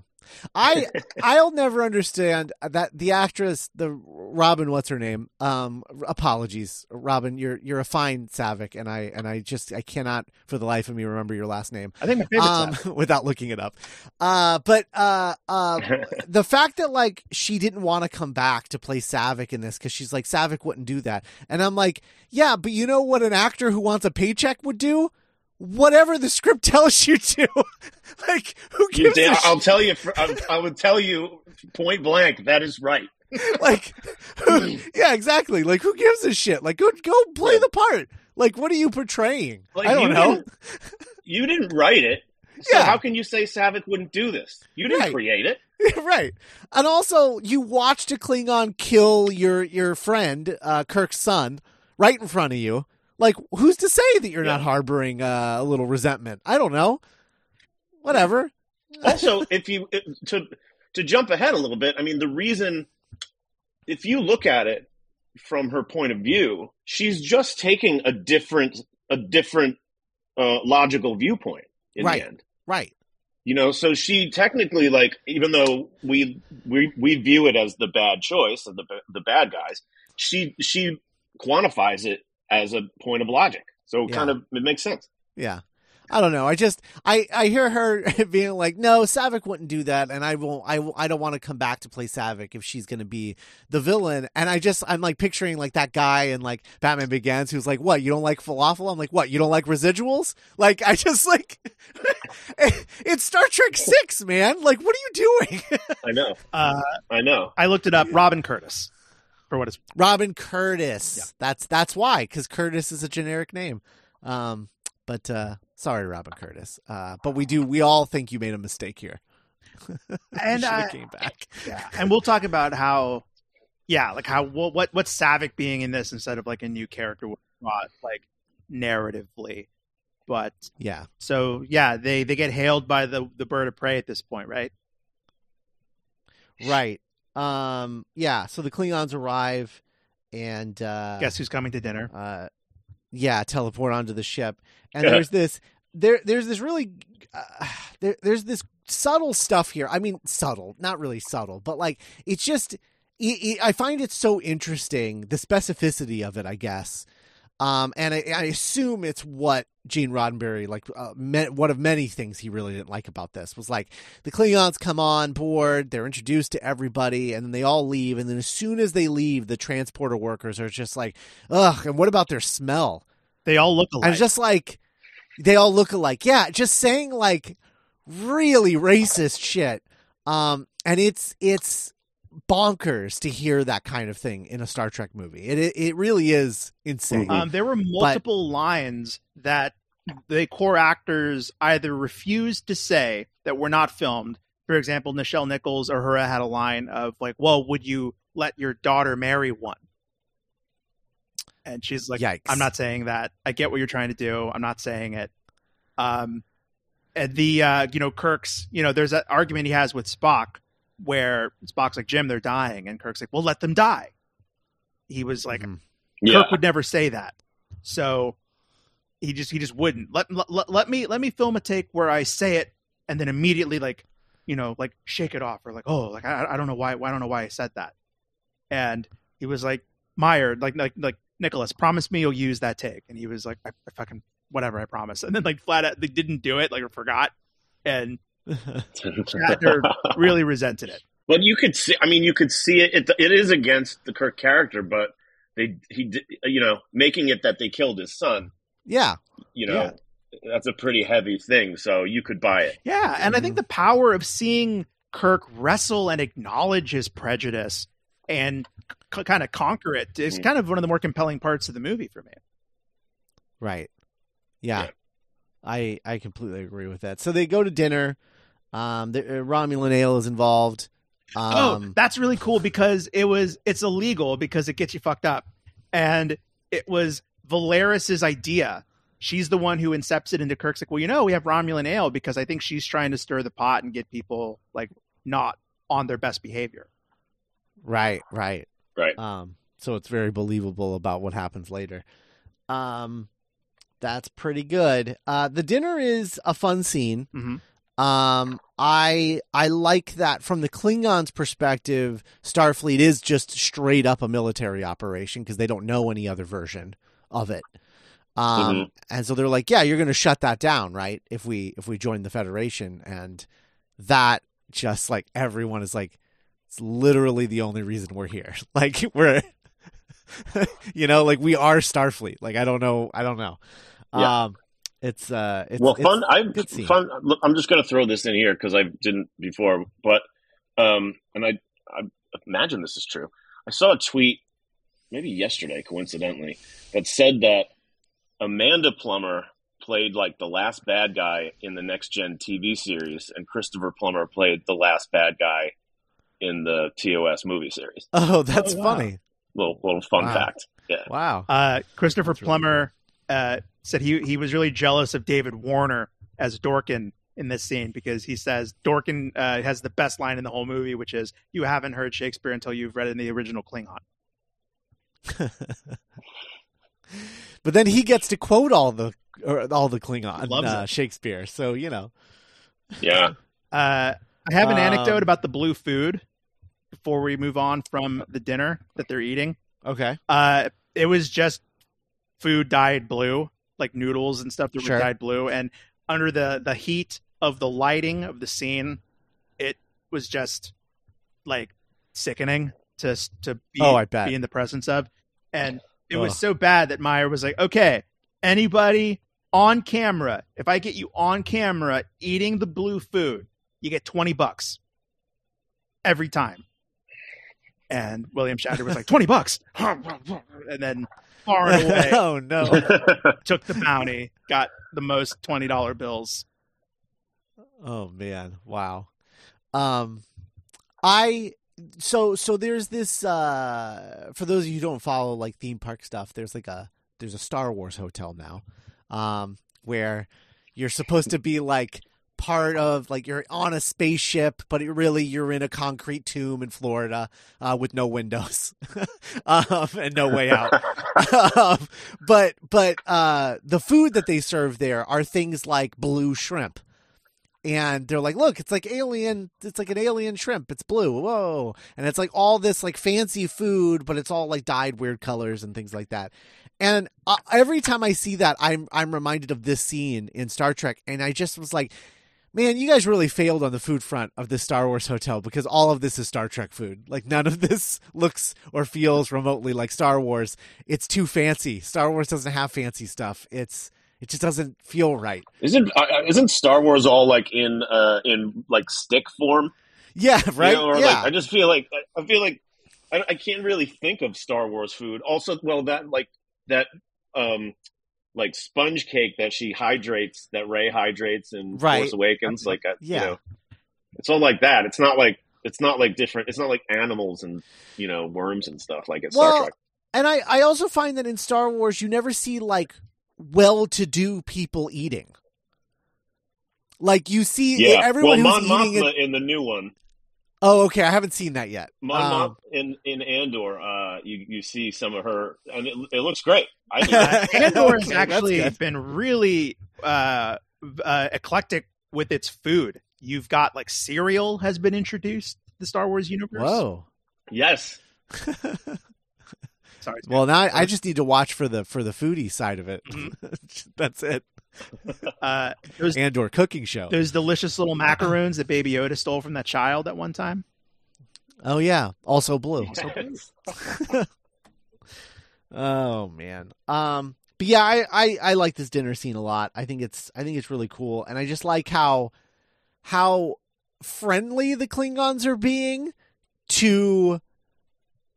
I I'll never understand that the actress, the Robin, what's her name? Um, apologies, Robin. You're you're a fine Savick, and I and I just I cannot for the life of me remember your last name. I think my favorite um, without looking it up. Uh, but uh, uh, the fact that like she didn't want to come back to play Savick in this because she's like Savick wouldn't do that, and I'm like, yeah, but you know what an actor who wants a paycheck would do? Whatever the script tells you to, like who gives you did, a shit? I'll tell you. I, I would tell you point blank. That is right. Like, who, yeah, exactly. Like who gives a shit? Like go go play the part. Like what are you portraying? Like, I don't you know. Didn't, you didn't write it. So yeah. How can you say Savick wouldn't do this? You didn't right. create it. Right. And also, you watched a Klingon kill your your friend uh, Kirk's son right in front of you. Like, who's to say that you're yeah. not harboring uh, a little resentment? I don't know. Whatever. Also, if you it, to to jump ahead a little bit, I mean, the reason, if you look at it from her point of view, she's just taking a different a different uh, logical viewpoint in right. the end. Right. You know, so she technically, like, even though we we we view it as the bad choice of the the bad guys, she she quantifies it as a point of logic. So yeah. kind of, it makes sense. Yeah. I don't know. I just, I, I hear her being like, no, Savick wouldn't do that. And I won't, I, I don't want to come back to play Savick if she's going to be the villain. And I just, I'm like picturing like that guy in like Batman Begins who's like, what, you don't like falafel? I'm like, what, you don't like residuals? Like, I just like, it's Star Trek six, man. Like, what are you doing? I know. Uh, I know. I looked it up. Robin Curtis. For what is Robin Curtis? Yeah. That's that's why, because Curtis is a generic name. Um, but uh, sorry, Robin Curtis. Uh, but we do we all think you made a mistake here. And I came back. Yeah, and we'll talk about how, yeah, like how what what what's Savick being in this instead of like a new character, not like narratively, but yeah. So yeah, they they get hailed by the the bird of prey at this point, right? Right. Um. Yeah. So the Klingons arrive, and uh, guess who's coming to dinner? Uh, yeah, teleport onto the ship, and there's this there there's this really uh, there there's this subtle stuff here. I mean, subtle, not really subtle, but like it's just it, it, I find it so interesting, the specificity of it, I guess. Um, and I, I assume it's what Gene Roddenberry, like uh, me- one of many things he really didn't like about this was like the Klingons come on board, they're introduced to everybody, and then they all leave. And then as soon as they leave, the transporter workers are just like, ugh, and what about their smell? They all look alike. I'm just like, they all look alike. Yeah, just saying like really racist shit. Um, and it's, it's. bonkers to hear that kind of thing in a Star Trek movie. It it, it really is insane. Um, there were multiple but... lines that the core actors either refused to say that were not filmed. For example, Nichelle Nichols or her had a line of like, well, would you let your daughter marry one? And she's like, yikes. I'm not saying that. I get what you're trying to do. I'm not saying it. Um, and the, uh, you know, Kirk's, you know, there's that argument he has with Spock where Spock's like, Jim, they're dying. And Kirk's like, well, let them die. He was like, mm-hmm. yeah. Kirk would never say that. So he just, he just wouldn't let, let, let me, let me film a take where I say it. And then immediately like, you know, like shake it off or like, oh, like, I, I don't know why, I don't know why I said that. And he was like, Meyer, like, like, like Nicholas, promise me you'll use that take. And he was like, I, I fucking, whatever, I promise. And then like flat out, they didn't do it. Like or forgot. And Shatner really resented it. But you could see, I mean, you could see it. It, it is against the Kirk character, but they, he, you know, making it that they killed his son. Yeah. You know, yeah. That's a pretty heavy thing. So you could buy it. Yeah. And mm-hmm. I think the power of seeing Kirk wrestle and acknowledge his prejudice and c- kind of conquer it is mm-hmm. kind of one of the more compelling parts of the movie for me. Right. Yeah. yeah. I, I completely agree with that. So they go to dinner. Um, the, uh, Romulan ale is involved. Um, oh, that's really cool because it was it's illegal because it gets you fucked up, and it was Valeris's idea. She's the one who incepts it into Kirk's like, well, you know, we have Romulan ale because I think she's trying to stir the pot and get people like not on their best behavior. Right, right, right. Um, so it's very believable about what happens later. Um, that's pretty good. Uh, the dinner is a fun scene. Mm-hmm. Um, I I like that from the Klingons' perspective. Starfleet is just straight up a military operation because they don't know any other version of it. Um, mm-hmm. And so they're like, yeah, you're going to shut that down, right? If we if we join the Federation, and that just like everyone is like, it's literally the only reason we're here. Like we're, you know, like we are Starfleet. Like I don't know, I don't know. Yeah. Um, It's uh, it's, well, fun. It's I've fun. Look, I'm just going to throw this in here because I didn't before, but um, and I, I imagine this is true. I saw a tweet maybe yesterday, coincidentally, that said that Amanda Plummer played like the last bad guy in the Next Gen T V series, and Christopher Plummer played the last bad guy in the T O S movie series. Oh, that's oh, wow. funny. Little little fun wow. fact. Yeah. Wow. Uh, Christopher that's Plummer. Really cool. uh, Said he he was really jealous of David Warner as Dorkin in this scene because he says Dorkin uh, has the best line in the whole movie, which is, you haven't heard Shakespeare until you've read it in the original Klingon. But then he gets to quote all the or, all the Klingon uh, Shakespeare. So, you know. Yeah. Uh, I have an um, anecdote about the blue food before we move on from the dinner that they're eating. Okay. Uh, it was just food dyed blue. Like noodles and stuff that sure. were dyed blue, and under the, the heat of the lighting of the scene, it was just like sickening to to be, oh, I bet. be in the presence of, and it Ugh. was so bad that Meyer was like, "Okay, anybody on camera, if I get you on camera eating the blue food, you get twenty bucks every time." And William Shatner was like, twenty bucks, and then. Far and away. Oh no! Took the bounty, got the most twenty dollar bills. Oh man! Wow. Um, I so so there's this uh, for those of you who don't follow like theme park stuff. There's like a there's a Star Wars hotel now, um, where you're supposed to be like part of like you're on a spaceship, but it really you're in a concrete tomb in Florida uh, with no windows um, and no way out. um, but but uh, the food that they serve there are things like blue shrimp, and they're like, look, it's like alien, it's like an alien shrimp. It's blue, whoa, and it's like all this like fancy food, but it's all like dyed weird colors and things like that. And uh, every time I see that, I'm I'm reminded of this scene in Star Trek, and I just was like, man, you guys really failed on the food front of the Star Wars hotel because all of this is Star Trek food. Like, none of this looks or feels remotely like Star Wars. It's too fancy. Star Wars doesn't have fancy stuff. It's it just doesn't feel right. Isn't uh, isn't Star Wars all like in uh, in like stick form? Yeah, right. You know, or yeah. Like, I just feel like I feel like I, I can't really think of Star Wars food. Also, well, that like that. Um, like sponge cake that she hydrates, that Rey hydrates in right. Force Awakens. Like, I, yeah. you know, it's all like that. It's not like, it's not like different. It's not like animals and, you know, worms and stuff like it's well, Star Trek. And I, I also find that in Star Wars, you never see like well-to-do people eating. Like you see yeah. everyone well, who's Mon eating. Mothma in... in the new one. Oh, okay. I haven't seen that yet. Mon um, Mothma in, in Andor, uh, you, you see some of her, and it, it looks great. I think that. Andor okay, has actually been really uh, uh, eclectic with its food. You've got like cereal has been introduced to the Star Wars universe. Whoa! Yes. Sorry. Well, now I, I just need to watch for the for the foodie side of it. Mm-hmm. That's it. Uh, those, Andor cooking show. Those delicious little macaroons that Baby Yoda stole from that child at one time. Oh, yeah. Also blue. Yes. Also blue. Oh, man. Um, but yeah, I, I, I like this dinner scene a lot. I think it's I think it's really cool. And I just like how how friendly the Klingons are being to,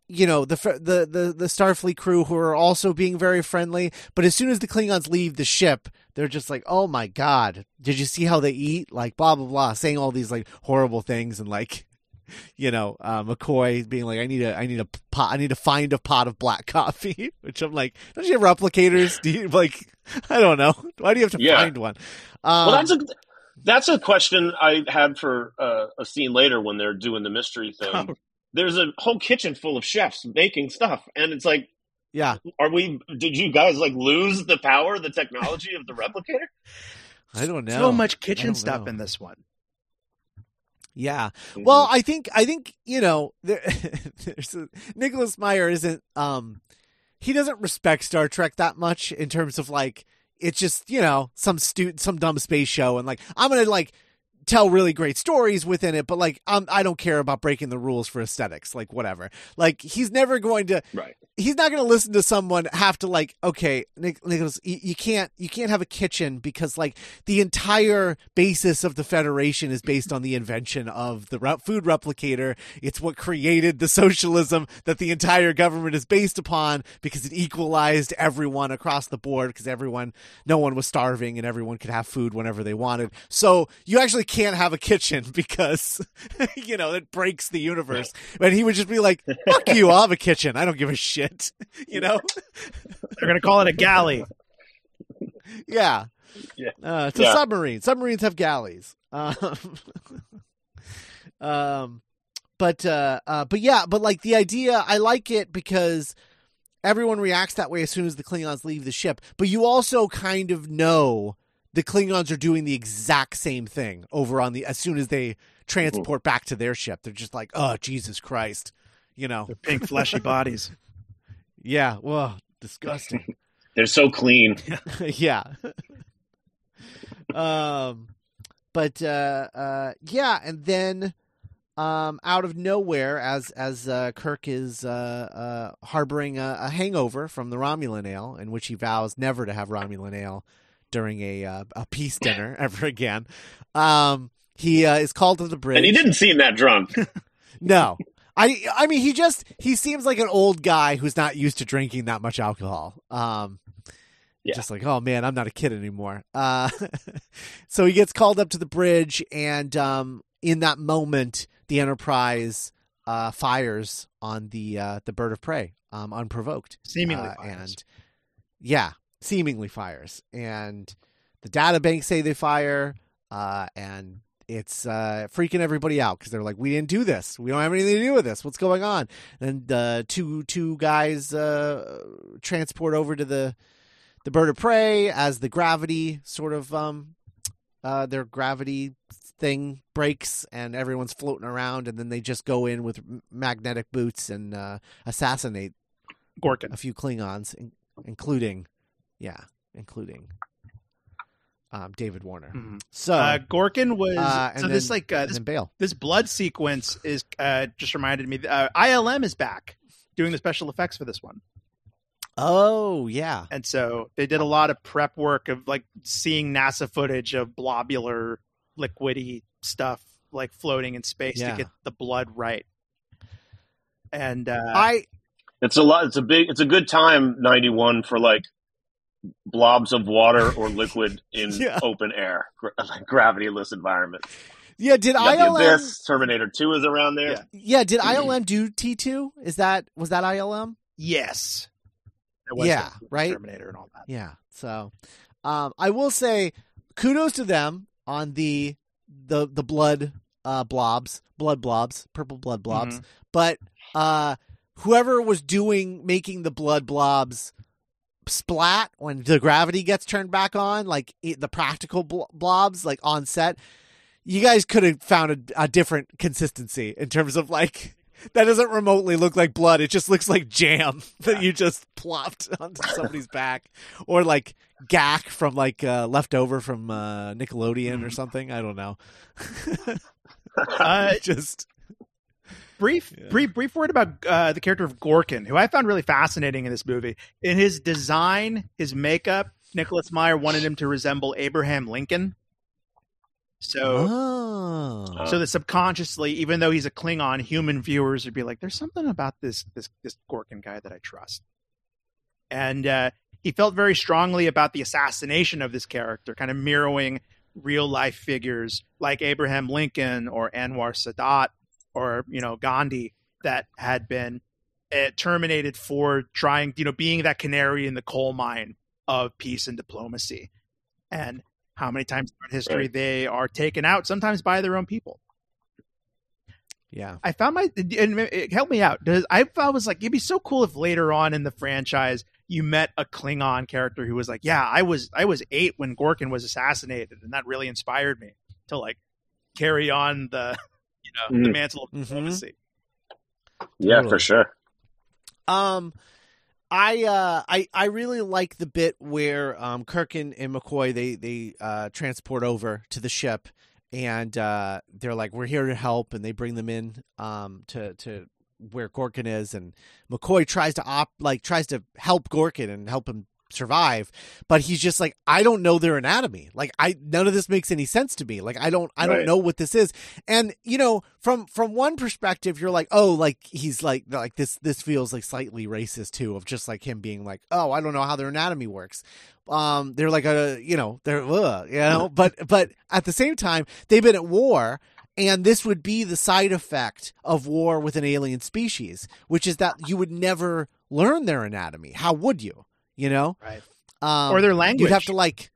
you know, the, the the the Starfleet crew, who are also being very friendly. But as soon as the Klingons leave the ship, they're just like, oh, my God, did you see how they eat? Like, blah, blah, blah, saying all these, like, horrible things. And, like, you know, uh, McCoy being like, I need a I need a pot. I need to find a pot of black coffee, which I'm like, don't you have replicators? Do you, like, I don't know. Why do you have to yeah. find one? Um, well, that's a that's a question I had for uh, a scene later when they're doing the mystery thing. Oh. There's a whole kitchen full of chefs making stuff, and it's like, yeah, are we? Did you guys like lose the power, the technology of the replicator? I don't know. So much kitchen stuff know. in this one. Yeah. Mm-hmm. Well, I think I think you know, there, there's a, Nicholas Meyer isn't. Um, he doesn't respect Star Trek that much in terms of like it's just you know some stu- some dumb space show, and like I'm gonna like. tell really great stories within it, but like um, I don't care about breaking the rules for aesthetics, like whatever. Like he's never going to right. he's not going to listen to someone have to like, okay, Nick, Nicholas, you, you can't you can't have a kitchen because like the entire basis of the Federation is based on the invention of the re- food replicator. It's what created the socialism that the entire government is based upon, because it equalized everyone across the board, because everyone no one was starving and everyone could have food whenever they wanted. So you actually can't have a kitchen because you know it breaks the universe. But he would just be like, fuck you, I'll have a kitchen, I don't give a shit, you know. They're gonna call it a galley. Yeah, yeah. Uh, it's yeah. a submarine. Submarines have galleys. um, um but uh, uh but yeah but like the idea, I like it because everyone reacts that way as soon as the Klingons leave the ship, but you also kind of know the Klingons are doing the exact same thing over on the, as soon as they transport Ooh. back to their ship. They're just like, oh, Jesus Christ, you know, the pink fleshy bodies. Yeah. Well, disgusting. They're so clean. Yeah. um, but, uh, uh, yeah. And then, um, out of nowhere, as, as, uh, Kirk is, uh, uh, harboring a, a hangover from the Romulan ale, in which he vows never to have Romulan ale during a uh, a peace dinner ever again. Um, he uh, is called to the bridge. And he didn't seem that drunk. No. I I mean, he just, he seems like an old guy who's not used to drinking that much alcohol. Um, yeah. Just like, oh man, I'm not a kid anymore. Uh, so he gets called up to the bridge, and um, in that moment, the Enterprise uh, fires on the uh, the bird of prey, um, unprovoked. Seemingly uh, fires. And, yeah. Seemingly fires, and the data banks say they fire, uh, and it's uh, freaking everybody out because they're like, "We didn't do this. We don't have anything to do with this. What's going on?" And the uh, two two guys uh, transport over to the the bird of prey as the gravity sort of um, uh, their gravity thing breaks, and everyone's floating around, and then they just go in with magnetic boots and uh, assassinate Gorkin, a few Klingons, in- including. Yeah, including um, David Warner. Mm-hmm. So uh, Gorkin was uh, so then, this like uh, this Bale. This blood sequence is uh, just reminded me. Uh, I L M is back doing the special effects for this one. Oh yeah, and so they did a lot of prep work of like seeing NASA footage of blobular, liquidy stuff like floating in space yeah. to get the blood right. And uh, I, it's a lot. It's a big. It's a good time ninety-one for like. blobs of water or liquid in yeah. open air, like gravity-less environment. Yeah, did I L M the Abyss, Terminator two is around there. Yeah, yeah did mm-hmm. I L M do T two? Is that was that I L M? Yes. It was yeah, the, right. Terminator and all that. Yeah. So, um, I will say kudos to them on the the the blood uh, blobs, blood blobs, purple blood blobs. Mm-hmm. But uh, whoever was doing making the blood blobs splat when the gravity gets turned back on, like it, the practical bl- blobs like on set, you guys could have found a, a different consistency in terms of like that doesn't remotely look like blood, it just looks like jam that you just plopped onto somebody's back, or like gack from like uh leftover from uh Nickelodeon or something, I don't know. uh, just Brief, yeah. brief, brief word about uh, the character of Gorkin, who I found really fascinating in this movie. In his design, his makeup, Nicholas Meyer wanted him to resemble Abraham Lincoln. So, oh. so that subconsciously, even though he's a Klingon, human viewers would be like, "There's something about this this this Gorkin guy that I trust." And uh, he felt very strongly about the assassination of this character, kind of mirroring real life figures like Abraham Lincoln or Anwar Sadat, or, you know, Gandhi, that had been uh, terminated for trying, you know, being that canary in the coal mine of peace and diplomacy. And how many times in history right. they are taken out, sometimes by their own people. Yeah. I found my, and it helped me out. I was like, it'd be so cool if later on in the franchise, you met a Klingon character who was like, yeah, I was, I was eight when Gorkin was assassinated. And that really inspired me to like carry on the, you know, mm. the mantle of diplomacy. Yeah, totally. For sure. Um, I uh, I I really like the bit where um, Kirk and, and McCoy they they uh, transport over to the ship, and uh, they're like, "We're here to help," and they bring them in um, to to where Gorkin is, and McCoy tries to op like tries to help Gorkin and help him survive, but he's just like, I don't know their anatomy, like I none of this makes any sense to me, like I don't I right. don't know what this is. And you know, from from one perspective you're like, oh, like he's like like this this feels like slightly racist too, of just like him being like, oh, I don't know how their anatomy works. Um they're like a, you know, they're ugh, you know, but but at the same time they've been at war. And this would be the side effect of war with an alien species, which is that you would never learn their anatomy. How would you? You know, right. um, or their language. You'd have to like,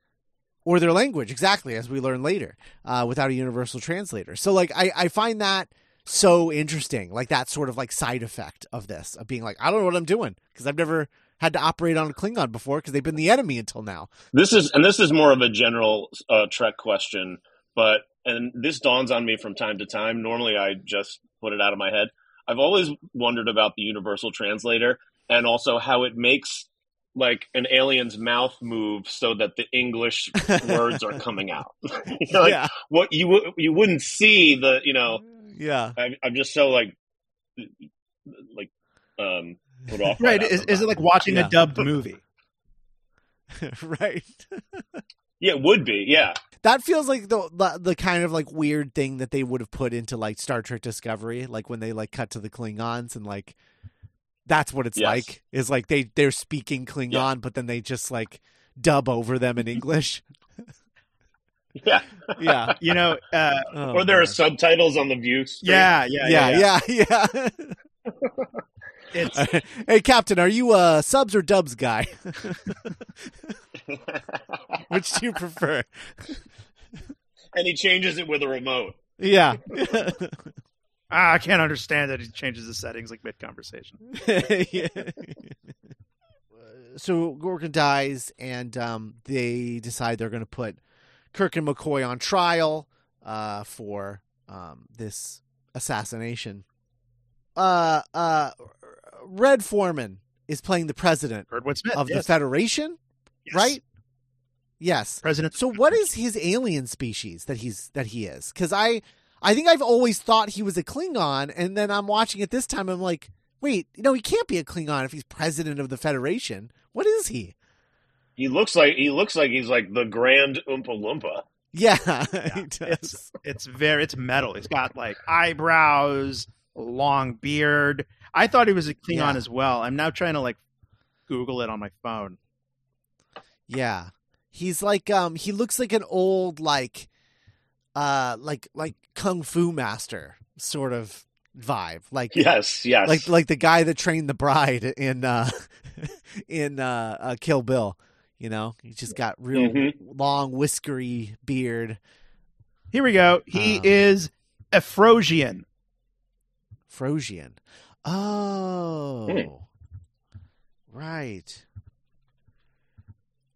or their language, exactly, as we learn later, uh, without a universal translator. So, like, I, I find that so interesting, like that sort of like side effect of this, of being like, I don't know what I'm doing because I've never had to operate on a Klingon before because they've been the enemy until now. This is, and this is more of a general uh, Trek question, but and this dawns on me from time to time. Normally, I just put it out of my head. I've always wondered about the universal translator and also how it makes like an alien's mouth move so that the English words are coming out. You know, like yeah. what you w- you wouldn't see the, you know, yeah. I'm, I'm just so like, like, um, put off. Right. Is, is it like watching yeah. a dubbed movie? Right. Yeah, it would be. Yeah. That feels like the, the the kind of like weird thing that they would have put into like Star Trek Discovery. Like when they like cut to the Klingons and like, that's what it's yes. like, is like they, they're speaking Klingon, yeah. but then they just like dub over them in English. Yeah. Yeah. You know, uh, oh, or there man. are subtitles on the view screen. Yeah. Yeah. Yeah. Yeah. yeah, yeah. It's... Right. Hey, Captain, are you a subs or dubs guy? Which do you prefer? And he changes it with a remote. Yeah. Ah, I can't understand that he changes the settings like mid-conversation. yeah. So Gorkin dies, and um, they decide they're going to put Kirk and McCoy on trial uh, for um, this assassination. Uh, uh, Red Foreman is playing the president Smith, of yes. the Federation, yes. right? Yes. President. So what is his alien species that he's that he is? Because I... I think I've always thought he was a Klingon, and then I'm watching it this time. I'm like, wait, no, he can't be a Klingon if he's president of the Federation. What is he? He looks like he looks like he's like the Grand Oompa Loompa. Yeah, yeah. He does. It's, it's very it's metal. He's got like eyebrows, long beard. I thought he was a Klingon yeah. as well. I'm now trying to like Google it on my phone. Yeah, he's like um, he looks like an old like. Uh, like like Kung Fu master sort of vibe, like yes, yes, like like the guy that trained the bride in uh, in uh, uh, Kill Bill. You know, he just got real mm-hmm. long whiskery beard. Here we go. He um, is Ephrogian. Ephrogian. Oh, hey. Right.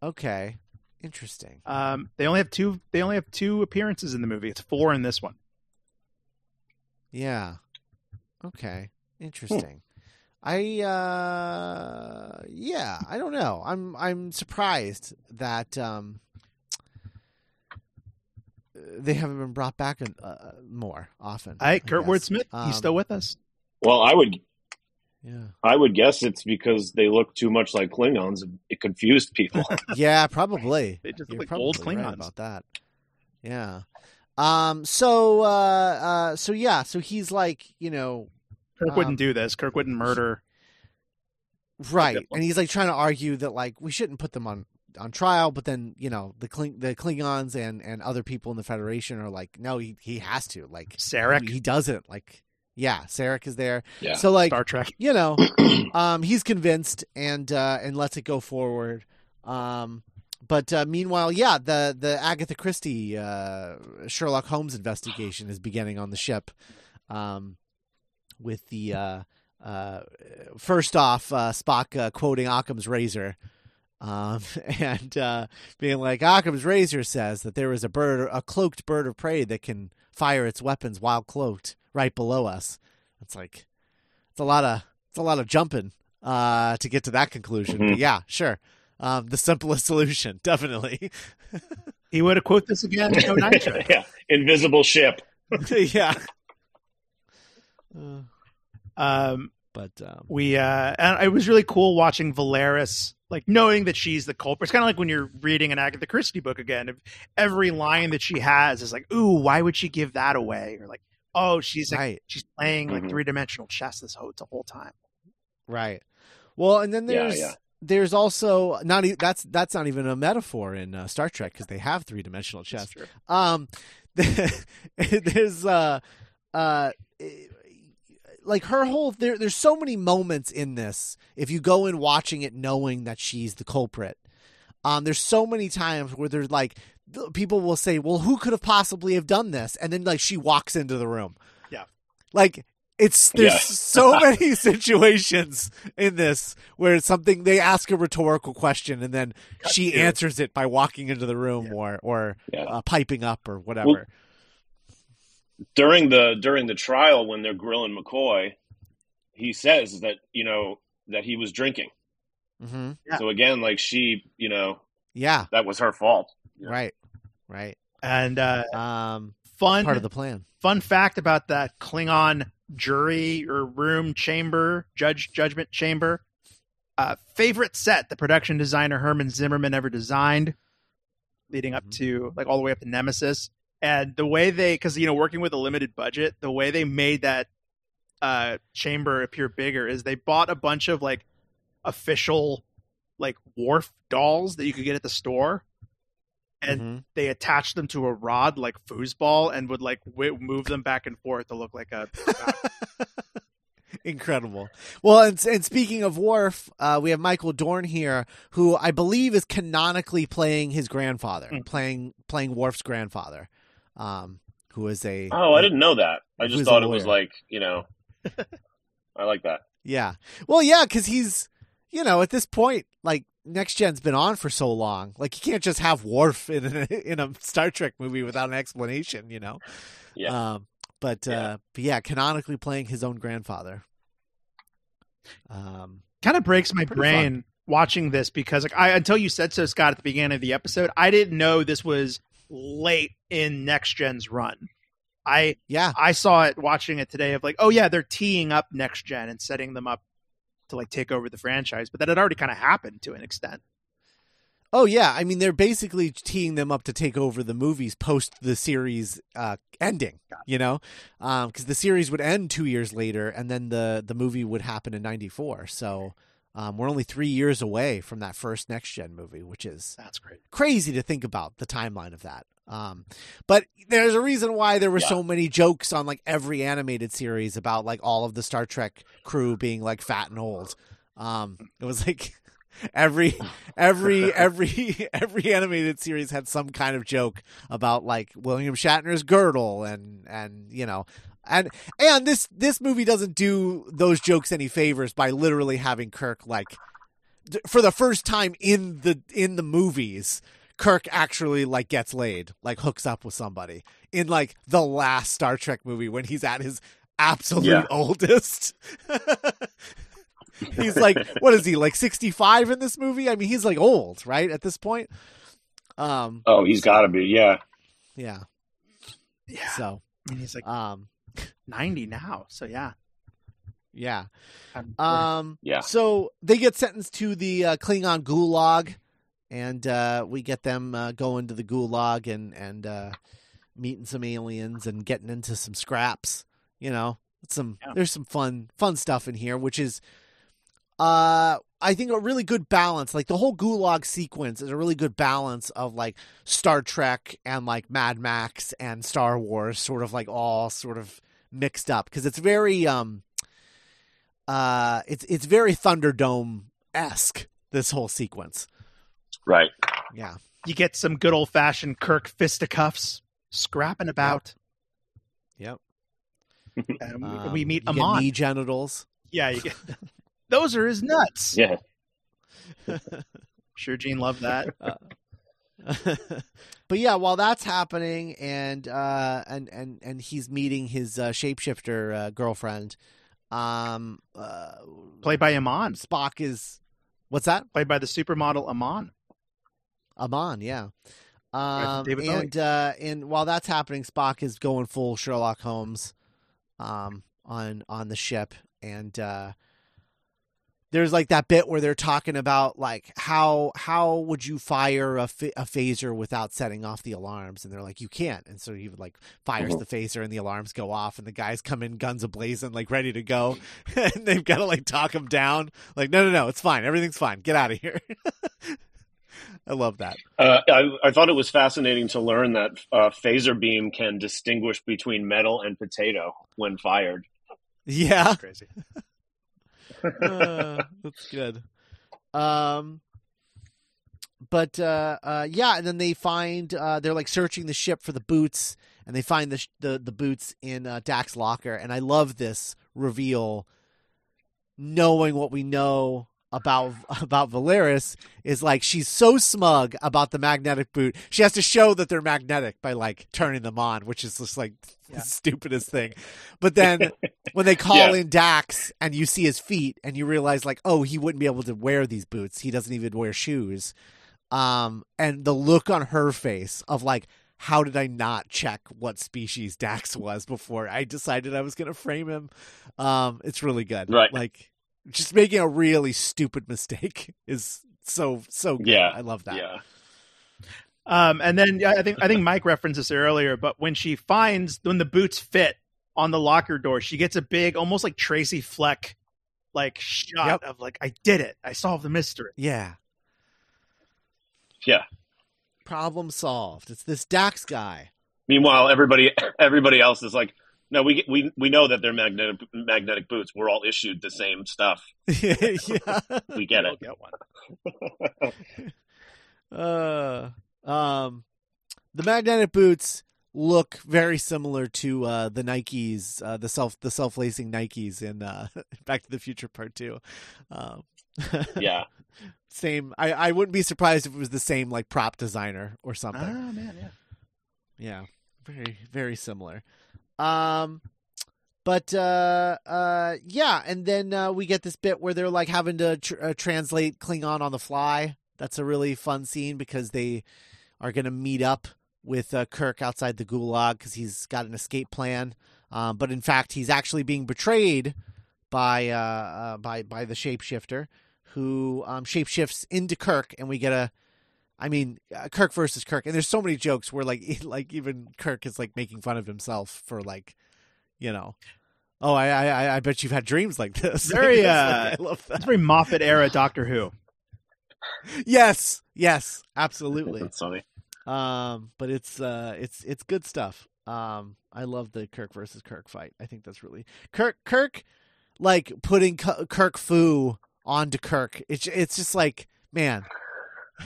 Okay. Interesting. Um, they only have two. They only have two appearances in the movie. It's four in this one. Yeah. Okay. Interesting. Hmm. I. Uh, yeah. I don't know. I'm. I'm surprised that um, they haven't been brought back uh, more often. I, I Kurt Wordsmith, um, he's still with us. Well, I would, yeah, I would guess it's because they look too much like Klingons. It confused people. Yeah, probably. They just You're look like old Klingons. Right about that. Yeah. Um. So. Uh, uh. So yeah. So he's like, you know, Kirk um, wouldn't do this. Kirk wouldn't murder. Right, and he's like trying to argue that like we shouldn't put them on. on trial, but then, you know, the Kling- the Klingons and, and other people in the Federation are like, no, he, he has to, like, Sarik. He doesn't, like, yeah, Sarik is there. Yeah. So like, Star Trek, you know, um, he's convinced and, uh, and lets it go forward. Um, but, uh, meanwhile, yeah, the, the Agatha Christie, uh, Sherlock Holmes investigation is beginning on the ship, um, with the, uh, uh, first off, uh, Spock, uh, quoting Occam's razor, Um, and, uh, being like, Occam's razor says that there is a bird, a cloaked bird of prey that can fire its weapons while cloaked right below us. It's like, it's a lot of, it's a lot of jumping, uh, to get to that conclusion. Mm-hmm. But yeah, sure. Um, the simplest solution, definitely. He would have quote this again. No nitro. Yeah. Invisible ship. Yeah. Uh, um, but, um, we, uh, and it was really cool watching Valeris, like knowing that she's the culprit. It's kind of like when you're reading an Agatha Christie book again. If every line that she has is like, "Ooh, why would she give that away?" Or like, "Oh, she's like, right. she's playing mm-hmm. like three dimensional chess this whole, the whole time." Right. Well, and then there's yeah, yeah. there's also not e- that's that's not even a metaphor in uh, Star Trek because they have three dimensional chess. That's true. Um, there's uh uh. It, Like her whole there, there's so many moments in this. If you go in watching it, knowing that she's the culprit, um, there's so many times where there's like people will say, "Well, who could have possibly have done this?" And then like she walks into the room. Yeah, like it's there's yeah. so many situations in this where it's something they ask a rhetorical question and then Cut she through. answers it by walking into the room yeah. or or yeah. uh, piping up or whatever. Well, During the during the trial, when they're grilling McCoy, he says that, you know, that he was drinking. Mm-hmm. Yeah. So again, like she, you know, yeah, that was her fault. Yeah. Right, right. And uh, um, fun part of the plan. Fun fact about that Klingon jury or room chamber, judge judgment chamber. Uh, favorite set the production designer Herman Zimmerman ever designed, leading up mm-hmm. to like all the way up to Nemesis. And the way they, because, you know, working with a limited budget, the way they made that uh, chamber appear bigger is they bought a bunch of, like, official, like, Worf dolls that you could get at the store. And mm-hmm. they attached them to a rod like foosball and would, like, w- move them back and forth to look like a... Incredible. Well, and, and speaking of Worf, uh, we have Michael Dorn here, who I believe is canonically playing his grandfather, mm-hmm. playing playing Worf's grandfather. Um, who is a oh, I didn't know that. I just thought it was like, you know, I like that. Yeah. Well, yeah, because he's, you know, at this point, like Next Gen's been on for so long, like you can't just have Worf in a, in a Star Trek movie without an explanation, you know. Yeah. Um, but yeah. Uh, but yeah, canonically playing his own grandfather. Um, kind of breaks my brain fun. watching this because, like, I until you said so, Scott, at the beginning of the episode, I didn't know this was late in Next Gen's run. I yeah I saw it watching it today of like, oh yeah, they're teeing up Next Gen and setting them up to like take over the franchise, but that had already kind of happened to an extent. Oh yeah, I mean they're basically teeing them up to take over the movies post the series uh ending, you know, um because the series would end two years later and then the the movie would happen in ninety-four. So Um, we're only three years away from that first Next Gen movie, which is that's great. crazy to think about the timeline of that. Um, but there's a reason why there were yeah. so many jokes on like every animated series about like all of the Star Trek crew being like fat and old. Um, it was like every, every, every, every animated series had some kind of joke about like William Shatner's girdle and, and, you know, And and this this movie doesn't do those jokes any favors by literally having Kirk like d- for the first time in the in the movies, Kirk actually like gets laid, like hooks up with somebody in like the last Star Trek movie when he's at his absolute yeah. oldest. He's like, what is he, like sixty-five in this movie? I mean, he's like old, right, at this point. Um, oh, he's got to be, yeah, yeah. Yeah. So and he's like um, ninety now. So yeah. Yeah. Um, yeah. So they get sentenced to the uh, Klingon gulag, and uh, we get them uh, going to the gulag and and uh, meeting some aliens and getting into some scraps. You know, some yeah. there's some fun fun stuff in here, which is, uh, I think a really good balance. Like the whole gulag sequence is a really good balance of like Star Trek and like Mad Max and Star Wars, sort of like all sort of mixed up, because it's very um. Uh, it's it's very Thunderdome-esque, this whole sequence. Right. Yeah. You get some good old-fashioned Kirk fisticuffs scrapping about. Yep. And um, we meet Amon. Knee genitals. Yeah. You get... Those are his nuts. Yeah. Sure Gene loved that. Uh... But yeah, while that's happening and uh, and, and, and he's meeting his uh, shapeshifter uh, girlfriend... Um, uh, played by Amon. Spock is, what's that? Played by the supermodel Amon. Amon, yeah. Um, David and uh, and while that's happening, Spock is going full Sherlock Holmes, um, on on the ship, and uh, there's like that bit where they're talking about like how how would you fire a, fa- a phaser without setting off the alarms, and they're like, you can't, and so he would like fires mm-hmm. the phaser and the alarms go off and the guys come in guns ablazing, like ready to go, and they've got to like talk him down, like no no no it's fine, everything's fine, get out of here. I love that. Uh, I, I thought it was fascinating to learn that uh, phaser beam can distinguish between metal and potato when fired. Yeah, that's crazy. uh, that's good. Um, but uh, uh, yeah, and then they find uh, they're like searching the ship for the boots, and they find the sh- the, the boots in uh, Dak's locker. And I love this reveal. Knowing what we know about about Valeris is like she's so smug about the magnetic boot. She has to show that they're magnetic by like turning them on, which is just like. Yeah. The stupidest thing. But then when they call yeah. in Dax and you see his feet and you realize like, oh, he wouldn't be able to wear these boots. He doesn't even wear shoes. Um, and the look on her face of like, how did I not check what species Dax was before I decided I was going to frame him? Um, it's really good. Right. Like just making a really stupid mistake is so, so good. Yeah. I love that. Yeah. Um, and then I think I think Mike referenced this earlier, but when she finds when the boots fit on the locker door, she gets a big, almost like Tracy Fleck, like shot yep. of like, I did it, I solved the mystery. Yeah, yeah. Problem solved. It's this Dax guy. Meanwhile, everybody everybody else is like, no, we we we know that they're magnetic magnetic boots. We're all issued the same stuff. Yeah, we get it. We'll get one. uh. Um, the magnetic boots look very similar to uh, the Nikes, uh, the self the self lacing Nikes in uh, Back to the Future Part Two. Um, yeah, same. I, I wouldn't be surprised if it was the same like prop designer or something. Oh man, yeah, yeah, very very similar. Um, but uh, uh, yeah, and then uh, we get this bit where they're like having to tr- uh, translate Klingon on the fly. That's a really fun scene because they are going to meet up with uh, Kirk outside the gulag because he's got an escape plan. Um, but in fact, he's actually being betrayed by uh, uh, by by the shapeshifter who um, shapeshifts into Kirk, and we get a, I mean, uh, Kirk versus Kirk. And there's so many jokes where like like even Kirk is like making fun of himself for like, you know. Oh, I I, I bet you've had dreams like this. Very uh, I love that. It's very Moffat era Doctor Who. Yes, yes, absolutely. That's funny. Um, but it's uh, it's it's good stuff. Um, I love the Kirk versus Kirk fight. I think that's really Kirk. Kirk, like putting K- Kirk Fu onto Kirk. It's it's just like, man,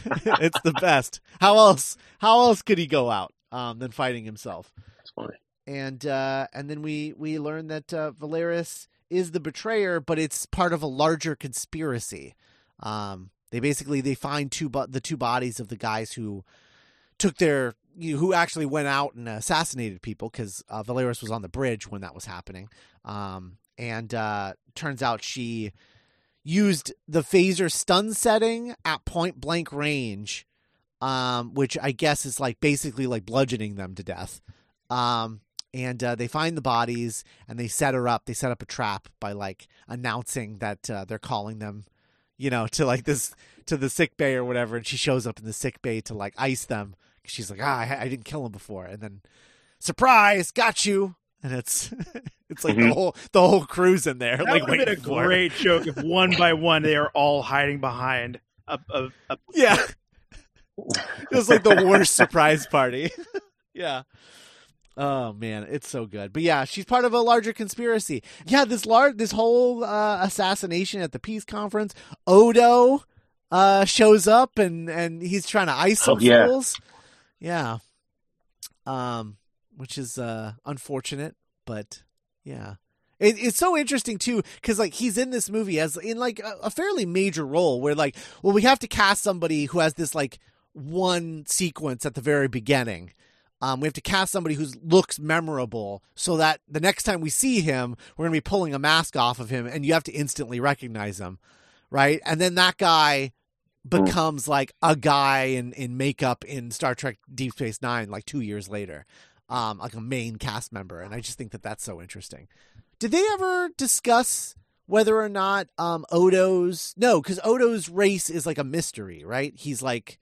it's the best. How else? How else could he go out um, than fighting himself? That's funny. And uh, and then we we learn that uh, Valeris is the betrayer, but it's part of a larger conspiracy. Um. They basically they find two bo- the two bodies of the guys who took their you know, who actually went out and assassinated people because uh, Valeris was on the bridge when that was happening, um, and uh, turns out she used the phaser stun setting at point blank range, um, which I guess is like basically like bludgeoning them to death, Um, and uh, they find the bodies and they set her up. They set up a trap by like announcing that uh, they're calling them, you know, to like this, to the sick bay or whatever. And she shows up in the sick bay to like ice them. She's like, ah, I, I didn't kill him before. And then surprise, got you. And it's it's like mm-hmm. the whole the whole crew's in there. That like, would have been a great joke if one by one they are all hiding behind a, a, a... Yeah. It was like the worst surprise party. Yeah. Oh man, it's so good. But yeah, she's part of a larger conspiracy. Yeah, this large this whole uh, assassination at the peace conference. Odo uh, shows up and, and he's trying to ice some oh, yeah. fools. Yeah. Um which is uh, unfortunate, but yeah. It, it's so interesting, too, because, like, he's in this movie as in, like, a, a fairly major role where, like, well, we have to cast somebody who has this, like, one sequence at the very beginning. Um, we have to cast somebody who looks memorable so that the next time we see him, we're going to be pulling a mask off of him, and you have to instantly recognize him, right? And then that guy becomes, like, a guy in, in makeup in Star Trek Deep Space Nine, like, two years later. Um, like a main cast member, and I just think that that's so interesting. Did they ever discuss whether or not um, Odo's... No, because Odo's race is like a mystery, right? He's like...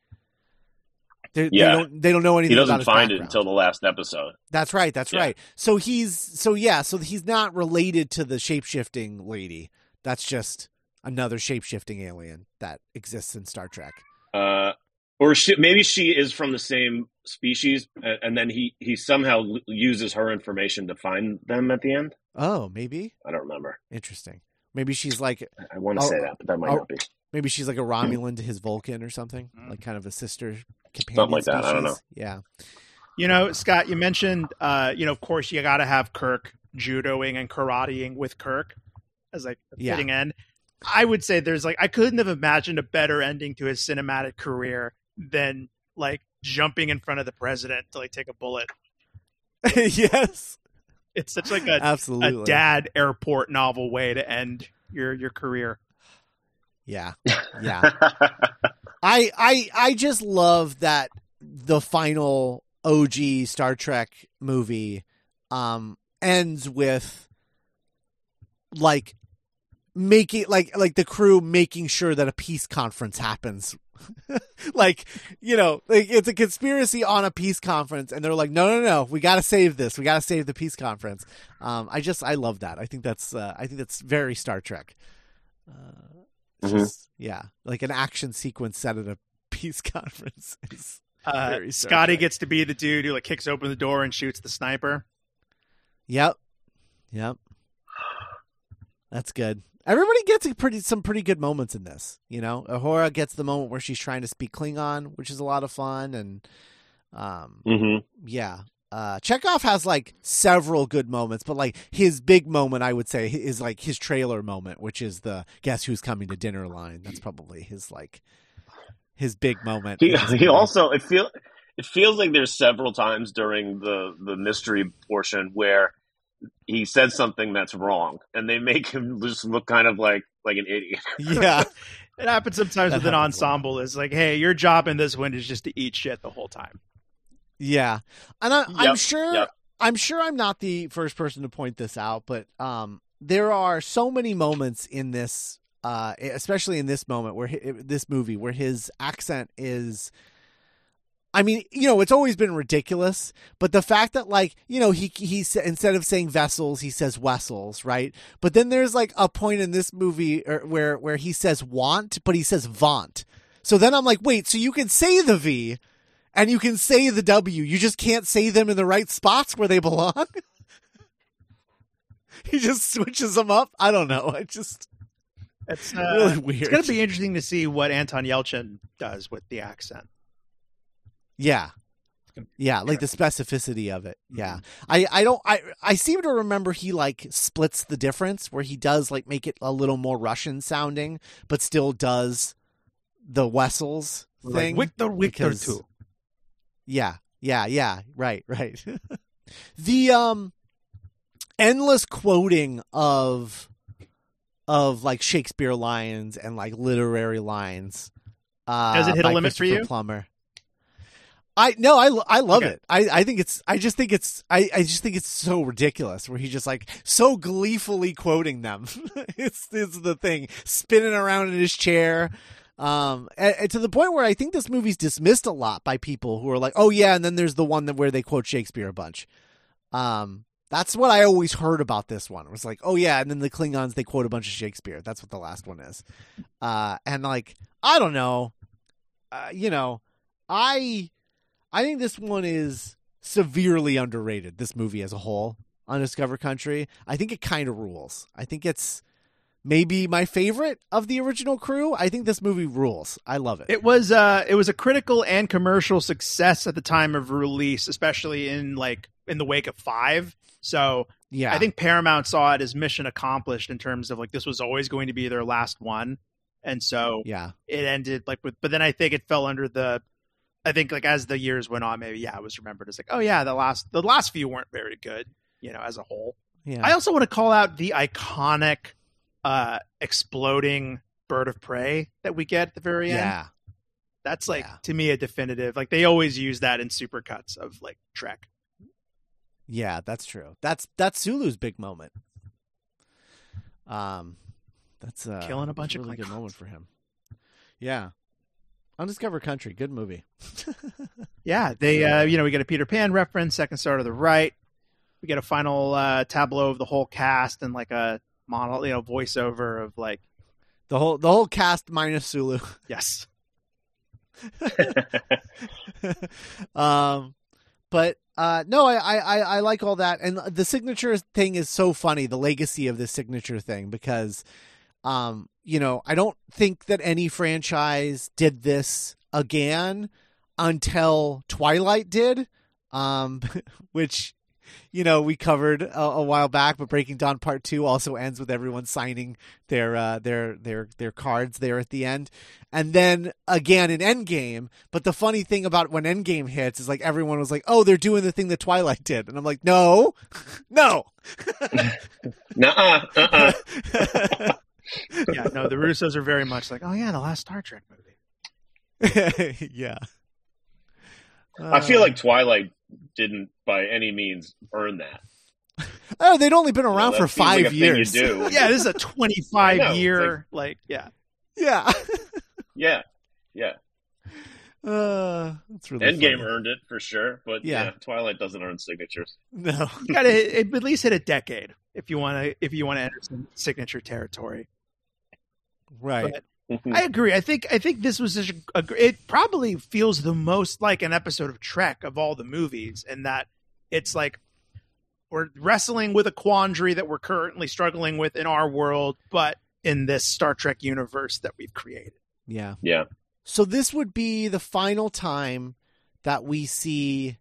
Yeah. They don't, they don't know anything about his background. He doesn't find it until the last episode. That's right, that's yeah. right. So he's... So yeah, so he's not related to the shape-shifting lady. That's just another shape-shifting alien that exists in Star Trek. Uh... Or she, maybe she is from the same species, and then he, he somehow uses her information to find them at the end. Oh, maybe. I don't remember. Interesting. Maybe she's like... I want to oh, say that, but that might oh, not be. Maybe she's like a Romulan to his Vulcan or something, mm. like kind of a sister companion Something like that, species. I don't know. Yeah. You know, Scott, you mentioned, uh, you know, of course, you got to have Kirk judoing and karateing with Kirk as like a fitting yeah. end. I would say there's like... I couldn't have imagined a better ending to his cinematic career than like jumping in front of the president to like take a bullet. Yes, it's such like a absolutely a dad airport novel way to end your your career. Yeah, yeah. I I I just love that the final O G Star Trek movie um, ends with like making like like the crew making sure that a peace conference happens. Like, you know, like it's a conspiracy on a peace conference, and they're like, no, no, no, we got to save this. We got to save the peace conference. Um, I just, I love that. I think that's, uh, I think that's very Star Trek. Uh, mm-hmm. just, yeah, like an action sequence set at a peace conference. Is uh, Scotty gets to be the dude who like kicks open the door and shoots the sniper. Yep, yep, that's good. Everybody gets a pretty some pretty good moments in this, you know. Uhura gets the moment where she's trying to speak Klingon, which is a lot of fun, and um, mm-hmm. yeah, uh, Chekhov has like several good moments, but like his big moment, I would say, is like his trailer moment, which is the "Guess who's coming to dinner" line. That's probably his like his big moment. He, he also it feel it feels like there's several times during the the mystery portion where he says something that's wrong, and they make him just look kind of like, like an idiot. Yeah. It happens sometimes that with an ensemble. It's like, hey, your job in this one is just to eat shit the whole time. Yeah. And I, yep. I'm sure, yep. I'm sure I'm not the first person to point this out, but um, there are so many moments in this, uh, especially in this moment where he, this movie, where his accent is, I mean, you know, it's always been ridiculous, but the fact that, like, you know, he he instead of saying vessels, he says wessels, right? But then there's like a point in this movie where where he says want, but he says vaunt. So then I'm like, wait, so you can say the V, and you can say the W, you just can't say them in the right spots where they belong. He just switches them up. I don't know. I just it's uh, really weird. It's gonna be interesting to see what Anton Yelchin does with the accent. Yeah. Yeah. Like the specificity of it. Yeah. I, I don't, I, I seem to remember he like splits the difference where he does like make it a little more Russian sounding, but still does the Wessels thing. Like, Victor, Victor because, too. Yeah. Yeah. Yeah. Right. Right. The, um, endless quoting of, of like Shakespeare lines and like literary lines. Uh, does it hit a limit for you? Plummer. I no, I, I love okay. it. I, I think it's I just think it's I, I just think it's so ridiculous where he's just like so gleefully quoting them. it's it's the thing spinning around in his chair, um, and, and to the point where I think this movie's dismissed a lot by people who are like, oh yeah, and then there's the one that where they quote Shakespeare a bunch. Um, that's what I always heard about this one. It was like, oh yeah, and then the Klingons they quote a bunch of Shakespeare. That's what the last one is, uh, and like I don't know, uh, you know, I. I think this one is severely underrated, this movie as a whole, Undiscovered Country. I think it kind of rules. I think it's maybe my favorite of the original crew. I think this movie rules. I love it. It was uh, it was a critical and commercial success at the time of release, especially in like in the wake of Five. So yeah. I think Paramount saw it as mission accomplished in terms of like this was always going to be their last one. And so yeah. it ended like with, but then I think it fell under the I think like as the years went on, maybe, yeah, it was remembered as like, oh yeah, the last, the last few weren't very good, you know, as a whole. Yeah. I also want to call out the iconic uh, exploding bird of prey that we get at the very end. Yeah. That's like, yeah. to me, a definitive, like they always use that in supercuts of like Trek. Yeah, that's true. That's, that's Sulu's big moment. Um, That's uh, killing a bunch of really good moment for him. Yeah. Undiscovered Country, good movie. yeah, they, uh, you know, we get a Peter Pan reference, second star to the right. We get a final uh, tableau of the whole cast and like a mono, you know, voiceover of like the whole the whole cast minus Sulu. Yes. um, but uh, no, I, I I like all that, and the signature thing is so funny. The legacy of the signature thing because. Um, you know, I don't think that any franchise did this again until Twilight did, um, which, you know, we covered a, a while back, but Breaking Dawn Part Two also ends with everyone signing their, uh, their, their, their cards there at the end. And then again in Endgame. But the funny thing about when Endgame hits is like, everyone was like, oh, they're doing the thing that Twilight did. And I'm like, no, no, nuh-uh, uh-uh. yeah, no, the Russos are very much like, oh yeah, the last Star Trek movie. yeah. Uh, I feel like Twilight didn't by any means earn that. Oh, they'd only been around no, for five like years. You do. yeah, this is a twenty-five year, like, like, yeah. Yeah. yeah. Yeah. Uh, that's really Endgame funny. Earned it for sure, but yeah. yeah, Twilight doesn't earn signatures. No, you gotta hit, at least hit a decade if you want to. If you want to enter some signature territory, right? But I agree. I think I think this was such a, a. It probably feels the most like an episode of Trek of all the movies, in that it's like we're wrestling with a quandary that we're currently struggling with in our world, but in this Star Trek universe that we've created. Yeah. Yeah. So this would be the final time that we see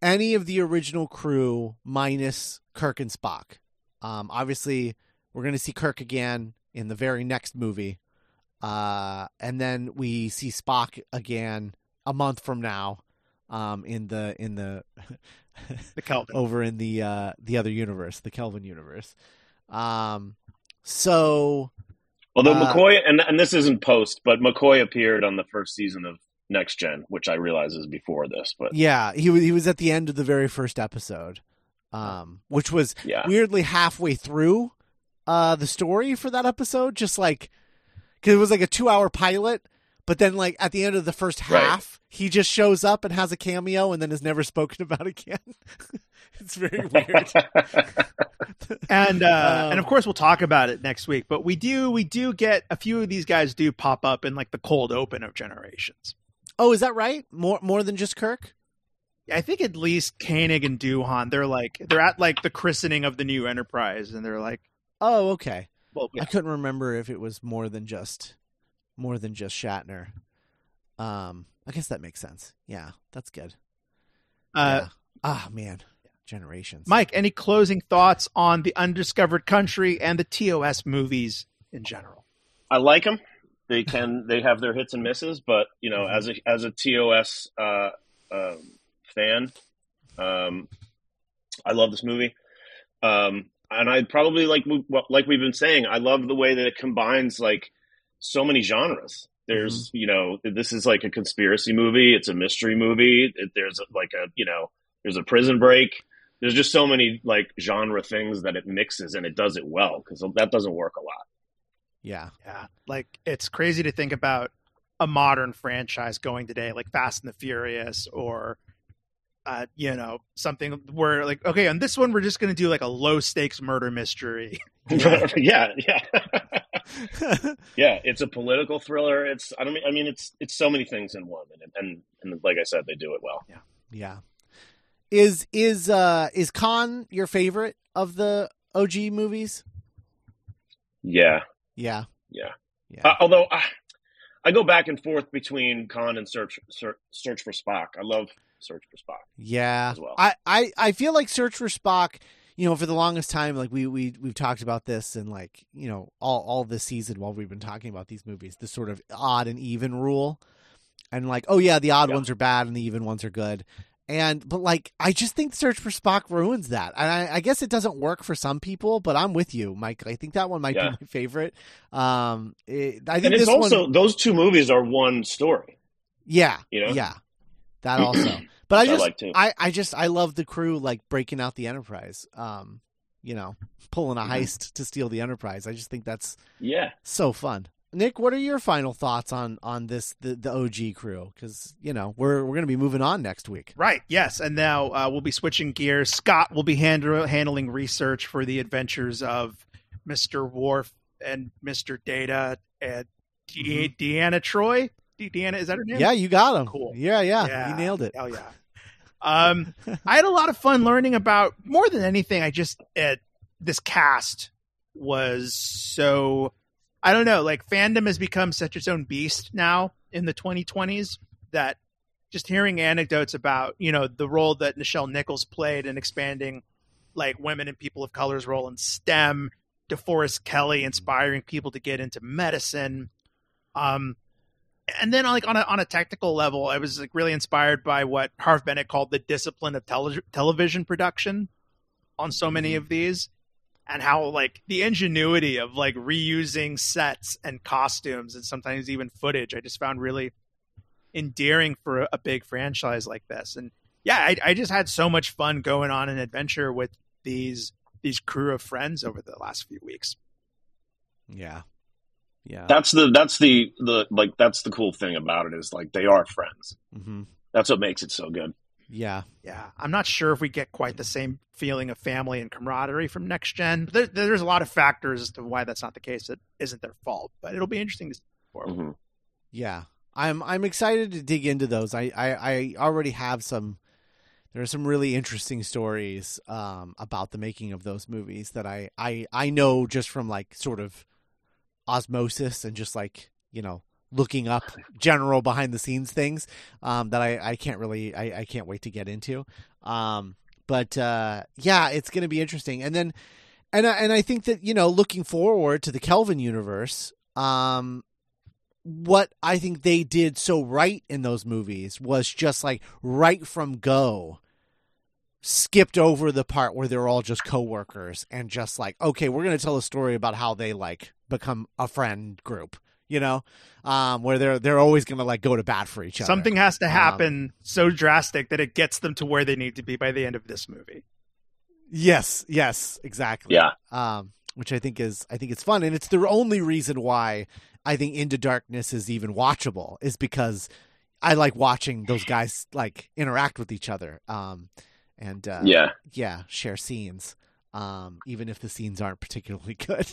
any of the original crew minus Kirk and Spock. Um, obviously, we're going to see Kirk again in the very next movie. Uh, and then we see Spock again a month from now um, in the in the, the Kelvin over in the uh, the other universe, the Kelvin universe. Um, so... Although McCoy, uh, and and this isn't post, but McCoy appeared on the first season of Next Gen, which I realize is before this. But yeah, he was he was at the end of the very first episode, um, which was yeah. weirdly halfway through uh, the story for that episode. Just like because it was like a two-hour pilot, but then like at the end of the first half, right. he just shows up and has a cameo, and then is never spoken about again. It's very weird. and uh, um, and of course we'll talk about it next week, but we do we do get a few of these guys do pop up in like the cold open of Generations. Oh, is that right? More more than just Kirk? I think at least Koenig and Doohan, they're like they're at like the christening of the new Enterprise and they're like, oh, okay. Well, yeah. I couldn't remember if it was more than just more than just Shatner. Um, I guess that makes sense. Yeah, that's good. Uh yeah. Ah, man. Generations. Mike, any closing thoughts on The Undiscovered Country and the T O S movies in general? I like them. They can they have their hits and misses, but you know, mm-hmm. as a as a T O S uh, uh, fan, um, I love this movie, um, and I probably like like we've been saying, I love the way that it combines like so many genres. There's, mm-hmm. you know, this is like a conspiracy movie. It's a mystery movie. It, there's like a, you know, there's a prison break. There's just so many like genre things that it mixes, and it does it well, because that doesn't work a lot. Yeah. Yeah. Like, it's crazy to think about a modern franchise going today, like Fast and the Furious, or, uh, you know, something where like, okay, on this one, we're just going to do like a low stakes murder mystery. yeah. Yeah. Yeah. It's a political thriller. It's, I don't mean, I mean, it's, it's so many things in one. And, and, and like I said, they do it well. Yeah. Yeah. Is, is, uh, is Khan your favorite of the O G movies? Yeah. Yeah. Yeah. Yeah. Uh, although I, I go back and forth between Khan and Search, Search, Search for Spock. I love Search for Spock. Yeah. As well. I, I, I feel like Search for Spock, you know, for the longest time, like we, we, we've talked about this, and like, you know, all, all this season while we've been talking about these movies, this sort of odd and even rule, and like, oh yeah, the odd yeah. ones are bad and the even ones are good. And, but like, I just think Search for Spock ruins that. And I, I guess it doesn't work for some people, but I'm with you, Mike. I think that one might yeah. be my favorite. Um, it, I think and it's this also, one... those two movies are one story. Yeah. You know? Yeah. That also, but I just, I, like too. I, I just, I love the crew, like breaking out the Enterprise, um, you know, pulling a mm-hmm. heist to steal the Enterprise. I just think that's yeah so fun. Nick, what are your final thoughts on on this the, the O G crew? Because you know we're we're going to be moving on next week, right? Yes, and now uh, we'll be switching gears. Scott will be hand- handling research for the adventures of Mister Worf and Mister Data and De- mm-hmm. Deanna Troi. De- Deanna, is that her name? Yeah, you got him. Cool. Yeah, yeah, yeah. You nailed it. Hell yeah. um, I had a lot of fun learning about, more than anything, I just uh, this cast was so. I don't know, like fandom has become such its own beast now in the twenty twenties that just hearing anecdotes about, you know, the role that Nichelle Nichols played in expanding like women and people of color's role in STEM, DeForest Kelley inspiring people to get into medicine. Um, and then like on a, on a technical level, I was like really inspired by what Harv Bennett called the discipline of tele- television production on so many of these. And how like the ingenuity of like reusing sets and costumes and sometimes even footage, I just found really endearing for a, a big franchise like this. And yeah, I, I just had so much fun going on an adventure with these, these crew of friends over the last few weeks. Yeah. Yeah. That's the, that's the, the, like, that's the cool thing about it is like, they are friends. Mm-hmm. That's what makes it so good. Yeah. Yeah. I'm not sure if we get quite the same feeling of family and camaraderie from Next Gen. There, there's a lot of factors as to why that's not the case. It isn't their fault, but it'll be interesting to see. Mm-hmm. Yeah. I'm, I'm excited to dig into those. I, I, I already have some, there are some really interesting stories um, about the making of those movies that I, I, I know just from like sort of osmosis and just like, you know, looking up general behind the scenes things um, that I, I can't really, I, I can't wait to get into. Um, but uh, yeah, it's going to be interesting. And then, and I, and I think that, you know, looking forward to the Kelvin universe, um, what I think they did so right in those movies was just like right from go skipped over the part where they're all just coworkers and just like, okay, we're going to tell a story about how they like become a friend group. You know, um, where they're they're always going to like go to bat for each other. Something has to happen um, so drastic that it gets them to where they need to be by the end of this movie. Yes, yes, exactly. Yeah, um, which I think is I think it's fun, and it's the only reason why I think Into Darkness is even watchable is because I like watching those guys like interact with each other, um, and uh, yeah, yeah, share scenes, um, even if the scenes aren't particularly good.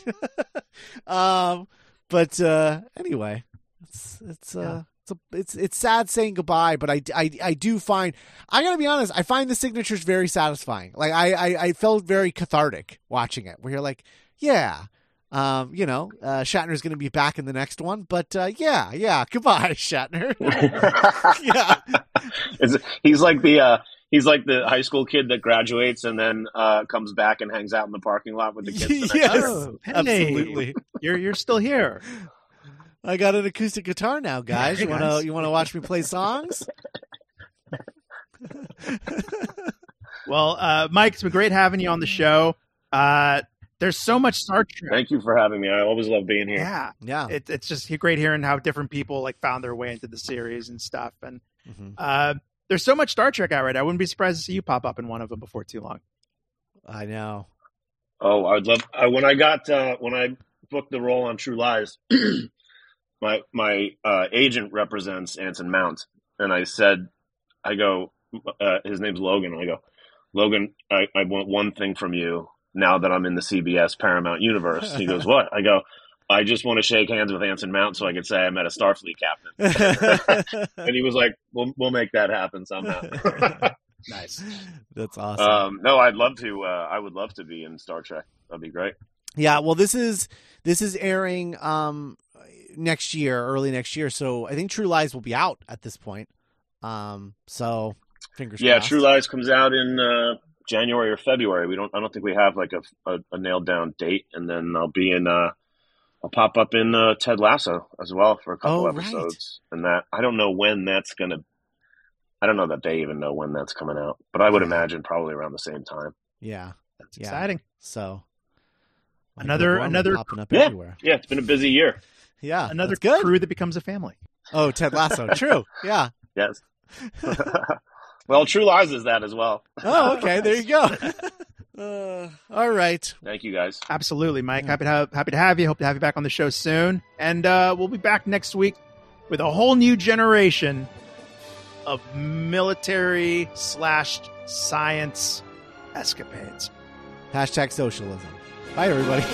um, But uh, anyway, it's it's, yeah. uh, it's a, it's it's sad saying goodbye. But I, I, I do find I gotta be honest. I find the signatures very satisfying. Like I, I, I felt very cathartic watching it. Where you're like, yeah, um, you know, uh, Shatner's gonna be back in the next one. But uh, yeah, yeah, goodbye, Shatner. yeah, he's like the. Uh... He's like the high school kid that graduates and then uh, comes back and hangs out in the parking lot with the kids. The next yes, oh, absolutely. You're you're still here. I got an acoustic guitar now, guys. You want to you want to watch me play songs? Well, uh, Mike, it's been great having you on the show. Uh, There's so much Star Trek. Thank you for having me. I always love being here. Yeah. Yeah. It, it's just great hearing how different people like found their way into the series and stuff. And mm-hmm. uh, there's so much Star Trek out right now. I wouldn't be surprised to see you pop up in one of them before too long. I know. Oh, I'd love uh, when I got uh, when I booked the role on True Lies, my my uh, agent represents Anson Mount. And I said, I go, uh, his name's Logan. And I go, Logan, I, I want one thing from you. Now that I'm in the C B S Paramount universe. He goes, what? I go, I just want to shake hands with Anson Mount so I could say I met a Starfleet captain. And he was like, we'll, we'll make that happen somehow. Nice. That's awesome. Um, no, I'd love to, uh, I would love to be in Star Trek. That'd be great. Yeah. Well, this is, this is airing um, next year, early next year. So I think True Lies will be out at this point. Um, so fingers yeah, crossed. True Lies comes out in, uh, January or February. We don't, I don't think we have like a, a, a nailed down date. And then I'll be in, uh, I'll pop up in uh, Ted Lasso as well for a couple oh, episodes. Right. And that, I don't know when that's going to, I don't know that they even know when that's coming out, but I would imagine probably around the same time. Yeah. That's yeah. exciting. So another, another, popping up yeah, everywhere. Yeah. It's been a busy year. Yeah. Another good. crew that becomes a family. Oh, Ted Lasso. True. Yeah. Yes. Well, True Lies is that as well. Oh, okay. There you go. Uh, all right. Thank you, guys. Absolutely, Mike. Happy to have, happy to have you. Hope to have you back on the show soon. And uh, we'll be back next week with a whole new generation of military slash science escapades. Hashtag socialism. Bye, everybody.